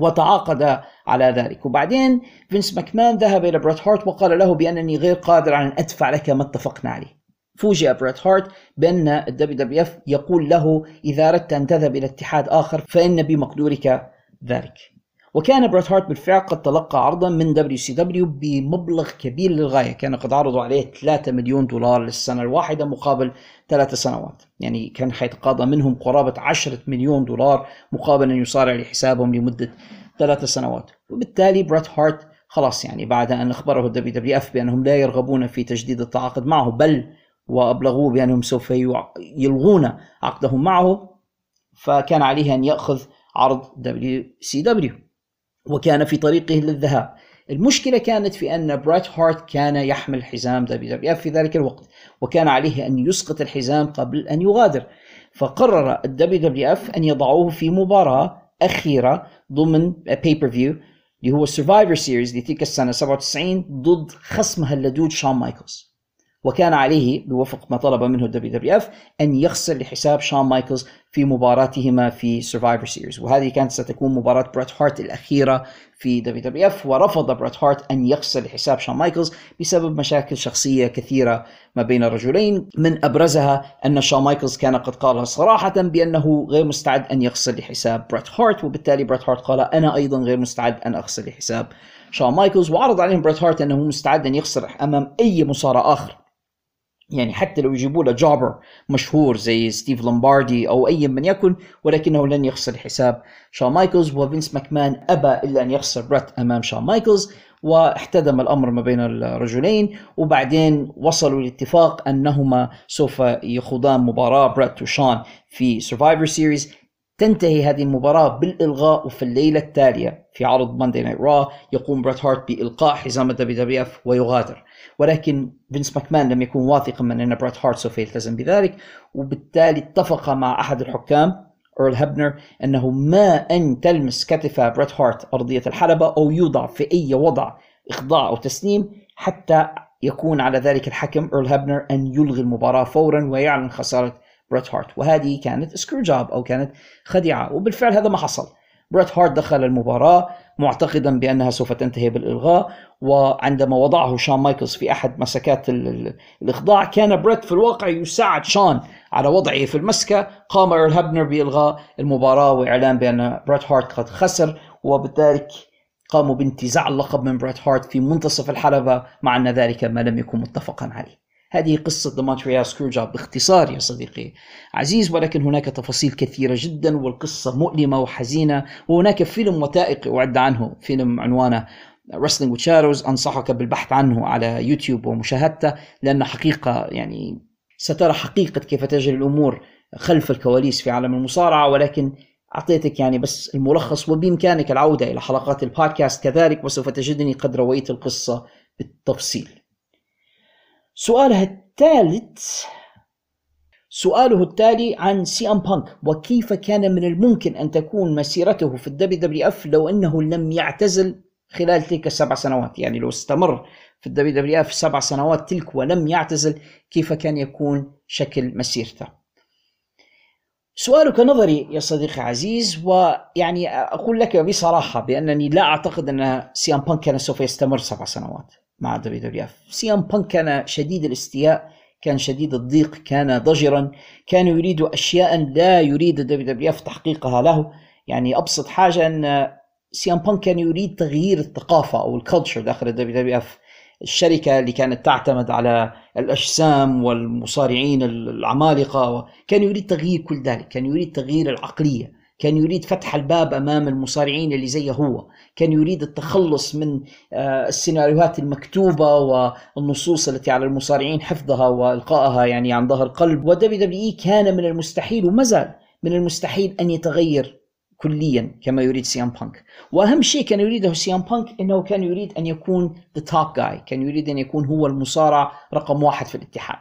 وتعاقد على ذلك. وبعدين فينس مكمان ذهب إلى بريت هارت وقال له بأنني غير قادر على أن أدفع لك ما اتفقنا عليه. فوجئ بريت هارت بأن WWF يقول له إذا أردت أن تذهب إلى اتحاد آخر فإن بمقدورك ذلك. وكان بريت هارت بالفعل قد تلقى عرضا من WCW بمبلغ كبير للغاية، كان قد عرضوا عليه 3 مليون دولار للسنة الواحدة مقابل 3 سنوات، يعني كان حيتقاضى منهم قرابة 10 مليون دولار مقابل أن يصارع لحسابهم لمدة 3 سنوات. وبالتالي بريت هارت خلاص، يعني بعد أن أخبره WWF بأنهم لا يرغبون في تجديد التعاقد معه، بل وأبلغوه بأنهم سوف يلغون عقدهم معه، فكان عليه أن يأخذ عرض WCW، وكان في طريقه للذهاب. المشكلة كانت في أن برايت هارت كان يحمل حزام WWF في ذلك الوقت، وكان عليه أن يسقط الحزام قبل أن يغادر، فقرر WWF أن يضعوه في مباراة أخيرة ضمن pay-per-view اللي هو Survivor Series لتلك السنة 97 ضد خصمها اللدود شون مايكلز. وكان عليه بوفق ما طلب منه WWF أن يخسر لحساب شون مايكلز في مباراتهما في Survivor Series، وهذه كانت ستكون مباراة بريت هارت الأخيرة في WWF. ورفض بريت هارت أن يخسر لحساب شون مايكلز بسبب مشاكل شخصية كثيرة ما بين الرجلين، من أبرزها أن شون مايكلز كان قد قالها صراحة بأنه غير مستعد أن يخسر لحساب بريت هارت، وبالتالي بريت هارت قال أنا أيضا غير مستعد أن أخسر لحساب شون مايكلز. وعرض عليهم بريت هارت أنه مستعد أن يخسر أمام أي مصارع آخر، يعني حتى لو يجيبوا له جابر مشهور زي ستيف لومباردي أو أي من يكن، ولكنه لن يخسر حساب شون مايكلز. وفينس مكمان أبى إلا أن يخسر بريت أمام شون مايكلز، واحتدم الأمر ما بين الرجلين. وبعدين وصلوا لاتفاق أنهما سوف يخوضان مباراة بريت وشون في سيرفايفر سيريز. تنتهي هذه المباراة بالإلغاء، وفي الليلة التالية في عرض ماندي نايت را يقوم بريت هارت بإلقاء حزام WWF ويغادر، ولكن فينس مكمان لم يكن واثقا من أن بريت هارت سوف يلتزم بذلك، وبالتالي اتفق مع أحد الحكام أيرل هبنر أنه ما أن تلمس كتف بريت هارت أرضية الحلبة أو يوضع في أي وضع إخضاع أو تسليم، حتى يكون على ذلك الحكم أيرل هبنر أن يلغي المباراة فورا ويعلن خسارة بريت هارت. وهذه كانت سكرو جاب أو كانت خديعة، وبالفعل هذا ما حصل. بريت هارت دخل المباراة معتقدا بأنها سوف تنتهي بالإلغاء، وعندما وضعه شون مايكلز في أحد مسكات الإخضاع كان بريت في الواقع يساعد شون على وضعه في المسكة. قام أيرل هبنر بإلغاء المباراة وإعلان بأن بريت هارت قد خسر، وبذلك قاموا بانتزاع اللقب من بريت هارت في منتصف الحلبة، مع أن ذلك ما لم يكن متفقا عليه. هذه قصة The Montreal Screwjob باختصار يا صديقي عزيز، ولكن هناك تفاصيل كثيرة جدا والقصة مؤلمة وحزينة. وهناك فيلم وثائقي أعد عنه، فيلم عنوانه Wrestling with Shadows، أنصحك بالبحث عنه على يوتيوب ومشاهدته، لأن حقيقة يعني سترى حقيقة كيف تجري الأمور خلف الكواليس في عالم المصارعة. ولكن أعطيتك يعني بس الملخص، وبإمكانك العودة إلى حلقات البودكاست كذلك، وسوف تجدني قد رويت القصة بالتفصيل. سؤاله التالي عن سي أم بانك، وكيف كان من الممكن أن تكون مسيرته في الدبليو دبليو اف لو أنه لم يعتزل خلال تلك ال7 سنوات. يعني لو استمر في الدبليو دبليو اف 7 سنوات تلك ولم يعتزل، كيف كان يكون شكل مسيرته؟ سؤالك نظري يا صديقي عزيز، ويعني أقول لك بصراحة بأنني لا أعتقد أن سي أم بانك كان سوف يستمر 7 سنوات مع WWF. سي أم بانك كان شديد الاستياء، كان شديد الضيق، كان ضجرا، كان يريد أشياء لا يريد WWF تحقيقها له. يعني أبسط حاجة أن سي أم بانك كان يريد تغيير الثقافة أو الكالتشر داخل WWF، الشركة اللي كانت تعتمد على الأجسام والمصارعين العمالقة، كان يريد تغيير كل ذلك، كان يريد تغيير العقلية، كان يريد فتح الباب أمام المصارعين اللي زيه هو، كان يريد التخلص من السيناريوهات المكتوبة والنصوص التي على المصارعين حفظها وإلقائها يعني عن ظهر قلب. و WWE كان من المستحيل وما زال من المستحيل أن يتغير كليا كما يريد سي أم بانك. وأهم شيء كان يريده سي أم بانك أنه كان يريد أن يكون the top guy، كان يريد أن يكون هو المصارع رقم 1 في الاتحاد،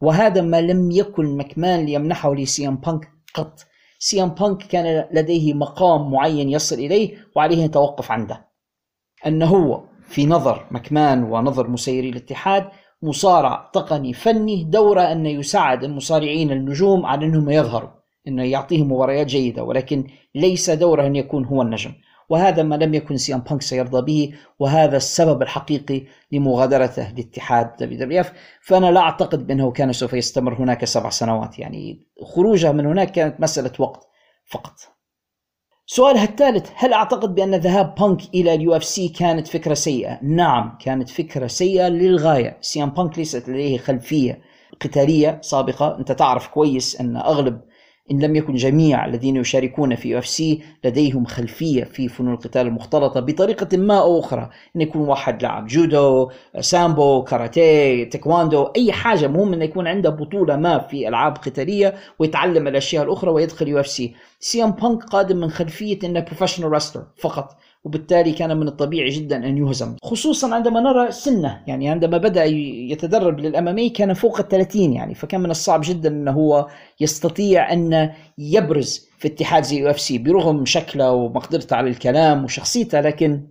وهذا ما لم يكن مكمان ليمنحه لسي أم بانك قط. سي أم بانك كان لديه مقام معين يصل إليه وعليه يتوقف عنده، أنه هو في نظر مكمان ونظر مسيري الاتحاد مصارع تقني فني، دوره أن يساعد المصارعين النجوم على أنهم يظهروا، أنه يعطيهم مباريات جيدة، ولكن ليس دوره أن يكون هو النجم. وهذا ما لم يكن سي أم بانك سيرضى به، وهذا السبب الحقيقي لمغادرته لاتحاد WWF. فأنا لا أعتقد بأنه كان سوف يستمر هناك 7 سنوات، يعني خروجه من هناك كانت مسألة وقت فقط. سؤالها الثالث، هل أعتقد بأن ذهاب بانك إلى UFC كانت فكرة سيئة؟ نعم، كانت فكرة سيئة للغاية. سي أم بانك ليست لديه خلفية قتالية سابقة، أنت تعرف كويس أن أغلب إن لم يكن جميع الذين يشاركون في UFC لديهم خلفية في فنون القتال المختلطة بطريقة ما أو أخرى، أن يكون واحد لعب جودو، سامبو، كاراتيه، تايكواندو، أي حاجة، مهم أن يكون عنده بطولة ما في ألعاب قتالية ويتعلم الأشياء الأخرى ويدخل UFC. سي أم بانك قادم من خلفية أنه بروفيشنال رستلر فقط، وبالتالي كان من الطبيعي جدا أن يهزم، خصوصا عندما نرى سنه، يعني عندما بدأ يتدرب للأمامي كان فوق 30 يعني، فكان من الصعب جدا أنه هو يستطيع أن يبرز في اتحاد زي UFC برغم شكله ومقدرته على الكلام وشخصيته، لكن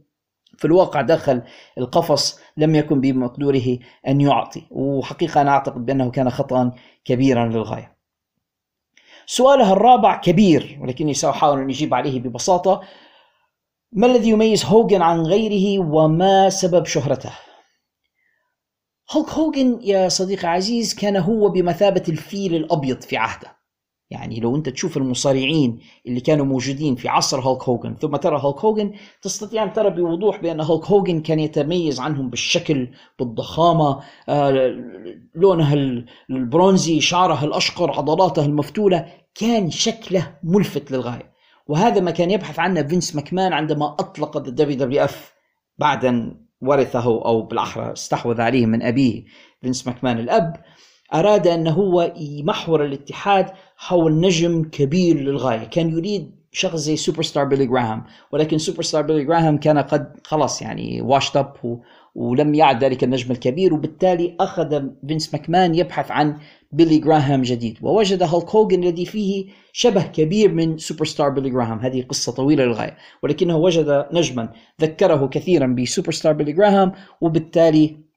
في الواقع داخل القفص لم يكن بمقدوره أن يعطي. وحقيقة أنا أعتقد بأنه كان خطأ كبيرا للغاية. سؤالها الرابع كبير ولكني سأحاول أن أجيب عليه ببساطة. ما الذي يميز هوجن عن غيره وما سبب شهرته؟ هولك هوجن يا صديقي عزيز كان هو بمثابة الفيل الأبيض في عهده. يعني لو أنت تشوف المصارعين اللي كانوا موجودين في عصر هولك هوجن ثم ترى هولك هوجن تستطيع أن ترى بوضوح بأن هولك هوجن كان يتميز عنهم بالشكل، بالضخامة، لونه البرونزي، شعره الأشقر، عضلاته المفتولة، كان شكله ملفت للغاية. وهذا ما كان يبحث عنه فينس مكمان عندما أطلق WWF بعد أن ورثه أو بالأحرى استحوذ عليه من أبيه فينس مكمان الأب. أراد أن هو يمحور الاتحاد حول نجم كبير للغاية، كان يريد شخص زي سوبر ستار بيلي جراهام، ولكن سوبر ستار بيلي جراهام كان قد خلاص يعني واشت اب ولم يعد ذلك النجم الكبير، وبالتالي أخذ فينس مكمان يبحث عن بيلي جراهام جديد ووجد هولك هوجن الذي فيه شبه كبير من سوبر ستار بيلي جراهام. هذه قصة طويلة للغاية، ولكنه وجد نجما ذكره كثيرا بسوبر ستار بيلي جراهام وبالتالي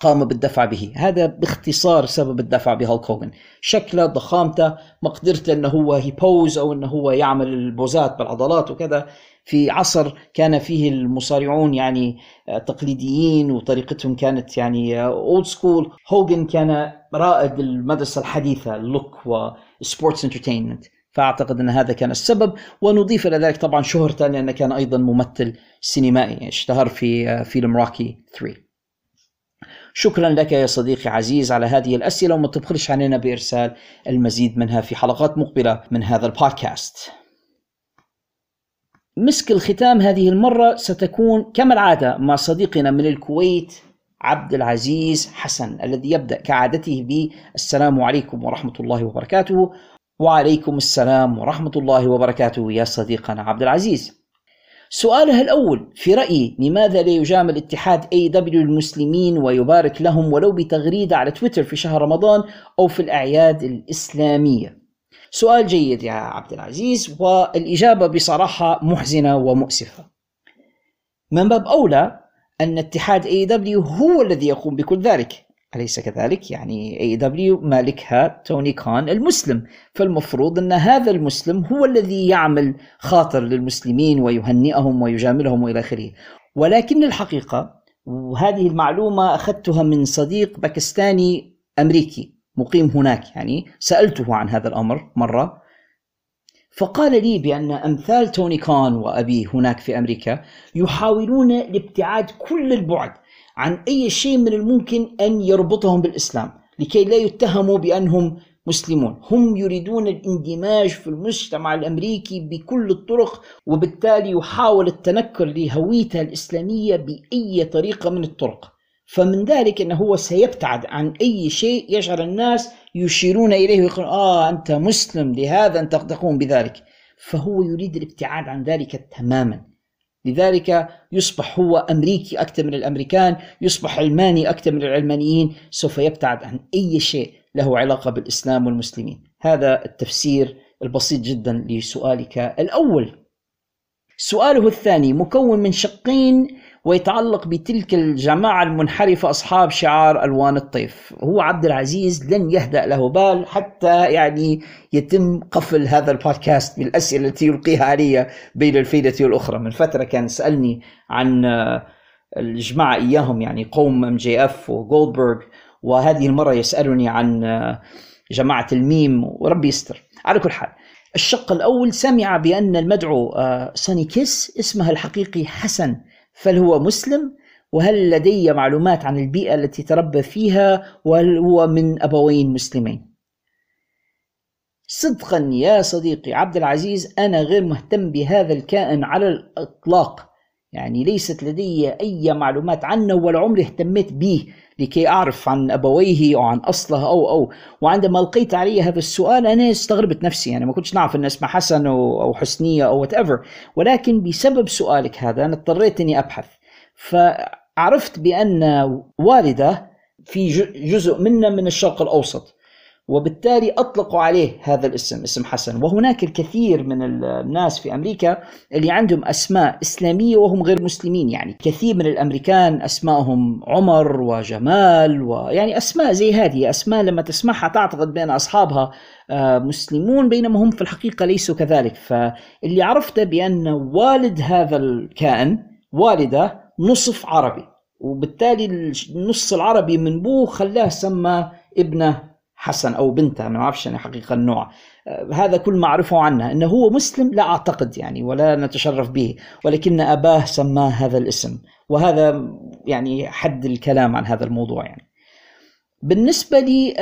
قام بالدفع به. هذا باختصار سبب الدفع بهولك هوجن، شكله، ضخامته، مقدرته أنه هو هيبوز أو أنه هو يعمل البوزات بالعضلات وكذا. في عصر كان فيه المصارعون يعني تقليديين وطريقتهم كانت يعني اولد سكول، هوجن كان رائد المدرسة الحديثة اللوك وسبورتس انترتينمنت، فأعتقد أن هذا كان السبب. ونضيف إلى ذلك طبعا شهرته لأنه كان أيضا ممثل سينمائي، اشتهر في فيلم روكي 3. شكرا لك يا صديقي عزيز على هذه الأسئلة، وما تبخلش علينا بإرسال المزيد منها في حلقات مقبلة من هذا البودكاست. مسك الختام هذه المرة ستكون كما العادة مع صديقنا من الكويت عبد العزيز حسن، الذي يبدأ كعادته بالسلام عليكم ورحمة الله وبركاته. وعليكم السلام ورحمة الله وبركاته يا صديقنا عبد العزيز. سؤالها الأول: في رأيي لماذا لا يجامل اتحاد AEW المسلمين ويبارك لهم ولو بتغريدة على تويتر في شهر رمضان أو في الأعياد الإسلامية؟ سؤال جيد يا عبد العزيز، والإجابة بصراحة محزنة ومؤسفة. من باب أولى أن اتحاد AEW هو الذي يقوم بكل ذلك، أليس كذلك؟ يعني AEW مالكها توني كان المسلم، فالمفروض أن هذا المسلم هو الذي يعمل خاطر للمسلمين ويهنئهم ويجاملهم وإلى آخره. ولكن الحقيقة، وهذه المعلومة أخذتها من صديق باكستاني أمريكي مقيم هناك، يعني سألته عن هذا الأمر مرة فقال لي بأن أمثال توني كان وأبيه هناك في أمريكا يحاولون الابتعاد كل البعد عن أي شيء من الممكن أن يربطهم بالإسلام لكي لا يتهموا بأنهم مسلمون. هم يريدون الاندماج في المجتمع الأمريكي بكل الطرق، وبالتالي يحاول التنكر لهويته الإسلامية بأي طريقة من الطرق. فمن ذلك أنه هو سيبتعد عن أي شيء يشعر الناس يشيرون إليه ويقولون أنت مسلم، لهذا أنت تقوم بذلك. فهو يريد الابتعاد عن ذلك تماما، لذلك يصبح هو أمريكي أكثر من الأمريكان، يصبح علماني أكثر من العلمانيين، سوف يبتعد عن أي شيء له علاقة بالإسلام والمسلمين. هذا التفسير البسيط جدا لسؤالك الأول. سؤاله الثاني مكون من شقين ويتعلق بتلك الجماعة المنحرفة أصحاب شعار ألوان الطيف. هو عبد العزيز لن يهدأ له بال حتى يعني يتم قفل هذا البودكاست بالأسئلة التي يلقيها علي بين الفيدة والأخرى. من فترة كان سألني عن الجماعة إياهم، يعني قوم MJF وجولدبرغ، وهذه المرة يسألني عن جماعة الميم، وربي يستر. على كل حال، الشق الأول سمع بأن المدعو سوني كيس اسمها الحقيقي حسن، فهل هو مسلم؟ وهل لدي معلومات عن البيئة التي تربى فيها؟ وهل هو من أبوين مسلمين؟ صدقا يا صديقي عبد العزيز، أنا غير مهتم بهذا الكائن على الإطلاق، يعني ليست لدي أي معلومات عنه ولا عمري اهتمت به لكي أعرف عن أبويه أو عن أصله أو وعندما لقيت علي هذا السؤال أنا استغربت نفسي، يعني ما كنتش نعرف أن اسمه حسن أو حسنية أو whatever، ولكن بسبب سؤالك هذا أنا اضطريت أني أبحث، فعرفت بأن والده في جزء منه من الشرق الأوسط، وبالتالي أطلقوا عليه هذا الاسم، اسم حسن. وهناك الكثير من الناس في أمريكا اللي عندهم أسماء إسلامية وهم غير مسلمين، يعني كثير من الأمريكان أسمائهم عمر وجمال، ويعني أسماء زي هذه أسماء لما تسمعها تعتقد بأن أصحابها مسلمون بينما هم في الحقيقة ليسوا كذلك. فاللي عرفته بأن والد هذا الكائن والده نصف عربي، وبالتالي النص العربي من بوه خلاه سمى ابنه حسن أو بنته، أنا ما أعرفش أنا حقيقة النوع. هذا كل ما أعرفه عنه، أنه هو مسلم لا أعتقد يعني ولا نتشرف به، ولكن أباه سماه هذا الاسم، وهذا يعني حد الكلام عن هذا الموضوع. يعني بالنسبة لي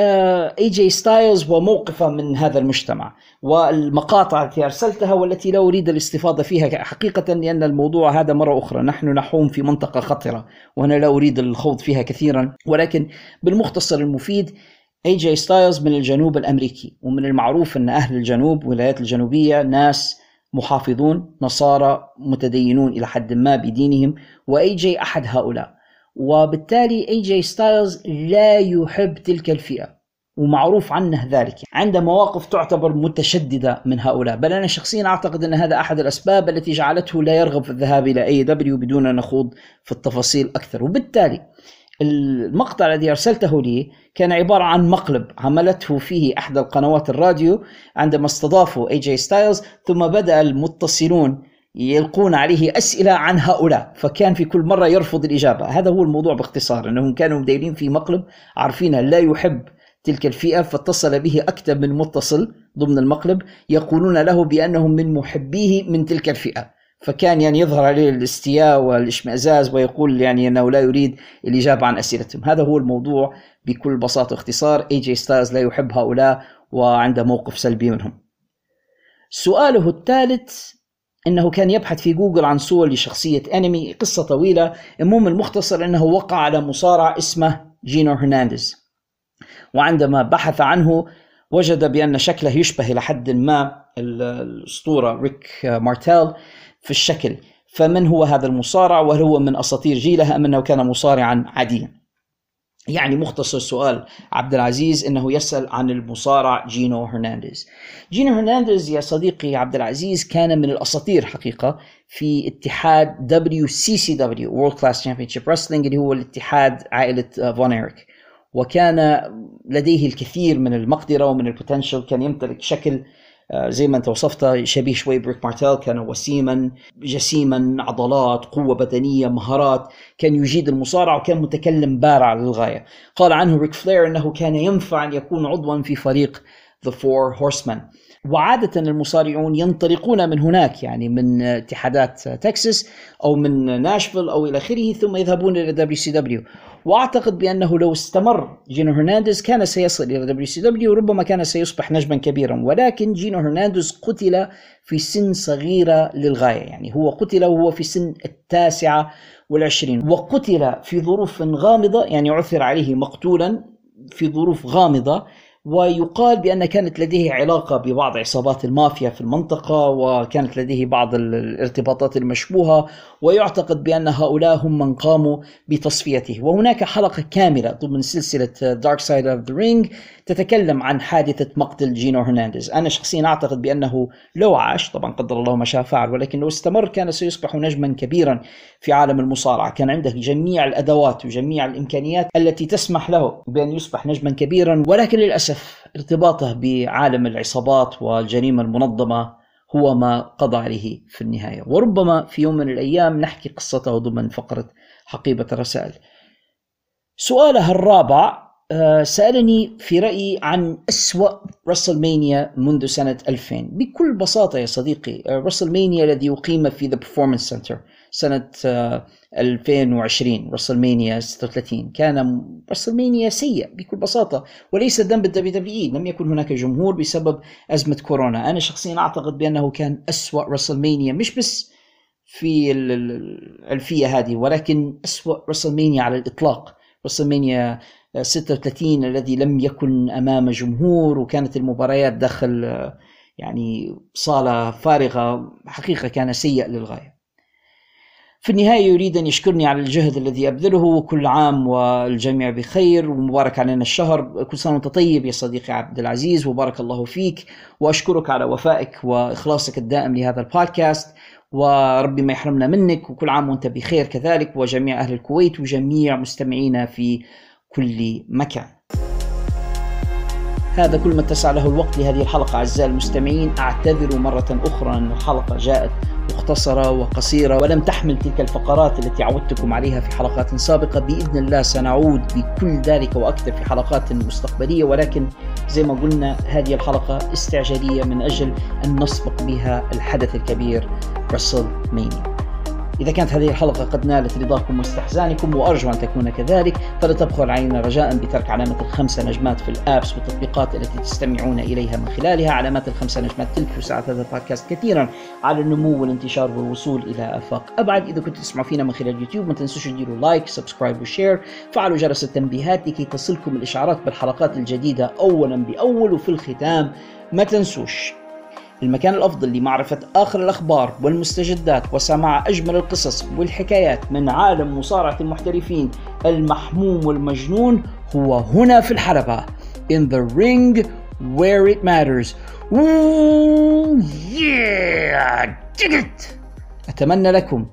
اي جي ستايلز وموقفه من هذا المجتمع والمقاطع التي أرسلتها والتي لا أريد الاستفاضة فيها حقيقة، لأن الموضوع هذا مرة أخرى نحن نحوم في منطقة خطرة وأنا لا أريد الخوض فيها كثيرا، ولكن بالمختصر المفيد اي جي ستايلز من الجنوب الأمريكي، ومن المعروف أن أهل الجنوب والولايات الجنوبية ناس محافظون نصارى متدينون إلى حد ما بدينهم، واي جي أحد هؤلاء، وبالتالي اي جي ستايلز لا يحب تلك الفئة ومعروف عنه ذلك، عنده مواقف تعتبر متشددة من هؤلاء. بل أنا شخصيا أعتقد أن هذا أحد الأسباب التي جعلته لا يرغب في الذهاب إلى اي دبليو، بدون أن نخوض في التفاصيل أكثر. وبالتالي المقطع الذي أرسلته لي كان عبارة عن مقلب عملته فيه أحد القنوات الراديو عندما استضافوا اي جي ستايلز، ثم بدأ المتصلون يلقون عليه أسئلة عن هؤلاء، فكان في كل مرة يرفض الإجابة. هذا هو الموضوع باختصار، أنهم كانوا مديرين في مقلب عارفينه لا يحب تلك الفئة، فاتصل به أكثر من متصل ضمن المقلب يقولون له بأنهم من محبيه من تلك الفئة، فكان يعني يظهر عليه الاستياء والاشمئزاز ويقول يعني أنه لا يريد الإجابة عن أسئلتهم. هذا هو الموضوع بكل بساطة واختصار، اي جي ستارز لا يحب هؤلاء وعنده موقف سلبي منهم. سؤاله الثالث أنه كان يبحث في جوجل عن صور لشخصية أنمي، قصة طويلة. المهم المختصر أنه وقع على مصارع اسمه جينو هرنانديز، وعندما بحث عنه وجد بأن شكله يشبه لحد ما الأسطورة ريك مارتيل في الشكل. فمن هو هذا المصارع؟ وهل هو من أساطير جيله أم أنه كان مصارعا عاديا؟ يعني مختصر سؤال عبد العزيز أنه يسأل عن المصارع جينو هرنانديز. جينو هرنانديز يا صديقي عبد العزيز كان من الأساطير حقيقة في اتحاد WCCW World Class Championship Wrestling، اللي هو الاتحاد عائلة فون إيريك، وكان لديه الكثير من المقدرة ومن البوتنشل. كان يمتلك شكل زي ما انت وصفته شبيه شوي بريك مارتيل، كان وسيما جسيما، عضلات، قوة بدنية، مهارات، كان يجيد المصارع وكان متكلم بارع للغاية. قال عنه ريك فلير أنه كان ينفع أن يكون عضوا في فريق The Four Horsemen. وعادة المصارعون ينطلقون من هناك، يعني من اتحادات تكساس أو من ناشفيل أو إلى آخره، ثم يذهبون إلى WCW. وأعتقد بأنه لو استمر جينو هرنانديز كان سيصل إلى WCW، ربما كان سيصبح نجما كبيرا. ولكن جينو هرنانديز قتل في سن صغيرة للغاية، يعني هو قتل وهو في سن 29، وقتل في ظروف غامضة، يعني عثر عليه مقتولا في ظروف غامضة. ويقال بأن كانت لديه علاقة ببعض عصابات المافيا في المنطقة، وكانت لديه بعض الارتباطات المشبوهة، ويعتقد بأن هؤلاء هم من قاموا بتصفيته. وهناك حلقة كاملة ضمن سلسلة Dark Side of the Ring تتكلم عن حادثة مقتل جينو هرنانديز. أنا شخصيا أعتقد بأنه لو عاش، طبعا قدر الله ما شاء فعل، ولكن لو استمر كان سيصبح نجما كبيرا في عالم المصارعة. كان عنده جميع الأدوات وجميع الإمكانيات التي تسمح له بأن يصبح نجما كبيرا، ولكن للأسف ارتباطه بعالم العصابات والجريمة المنظمة هو ما قضى عليه في النهاية. وربما في يوم من الأيام نحكي قصته ضمن فقرة حقيبة الرسائل. سؤاله الرابع سألني في رأيي عن أسوأ رسلمانيا منذ سنة 2000. بكل بساطة يا صديقي، رسلمانيا الذي يقيم في The Performance Center سنة 2020، رسلمانيا 36، كان رسلمانيا سيء بكل بساطة، وليس ذنب الدبليو دبليو إي. لم يكن هناك جمهور بسبب أزمة كورونا. أنا شخصيا أعتقد بأنه كان أسوأ رسلمانيا، مش بس في الألفية هذه، ولكن أسوأ رسلمانيا على الإطلاق، رسلمانيا 36 الذي لم يكن أمام جمهور، وكانت المباريات داخل يعني صالة فارغة. حقيقة كان سيء للغاية. في النهاية يريد أن يشكرني على الجهد الذي أبذله، وكل عام والجميع بخير، ومبارك علينا الشهر، كل سنة وأنت طيب يا صديقي عبد العزيز وبارك الله فيك، وأشكرك على وفائك وإخلاصك الدائم لهذا البودكاست، وربي ما يحرمنا منك، وكل عام وأنت بخير كذلك، وجميع أهل الكويت وجميع مستمعينا في كل مكان. هذا كل ما اتسع له الوقت لهذه الحلقة أعزائي المستمعين، أعتذر مرة أخرى أن الحلقة جاءت مختصرة وقصيرة ولم تحمل تلك الفقرات التي عودتكم عليها في حلقات سابقة. بإذن الله سنعود بكل ذلك وأكثر في حلقات مستقبلية، ولكن زي ما قلنا هذه الحلقة استعجالية من أجل أن نسبق بها الحدث الكبير WrestleMania. إذا كانت هذه الحلقة قد نالت رضاكم واستحسانكم وأرجو أن تكون كذلك، فلا تبخل علينا رجاء بترك علامة ال5 نجمات في الآبس والتطبيقات التي تستمعون إليها من خلالها. علامات ال5 نجمات تلك تساعد هذا البودكاست كثيرا على النمو والانتشار والوصول إلى آفاق أبعد. إذا كنت تسمع فينا من خلال يوتيوب ما تنسوش تديروا لايك، سبسكرايب وشير، فعلوا جرس التنبيهات لكي تصلكم الإشعارات بالحلقات الجديدة أولا بأول. وفي الختام ما تنسوش المكان الأفضل لمعرفة آخر الأخبار والمستجدات وسماع أجمل القصص والحكايات من عالم مصارعة المحترفين المحموم والمجنون هو هنا في الحلبة In the ring where it matters. أتمنى لكم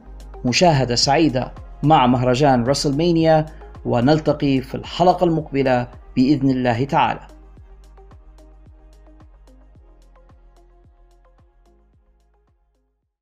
مشاهدة سعيدة مع مهرجان رسلمانيا، ونلتقي في الحلقة المقبلة بإذن الله تعالى.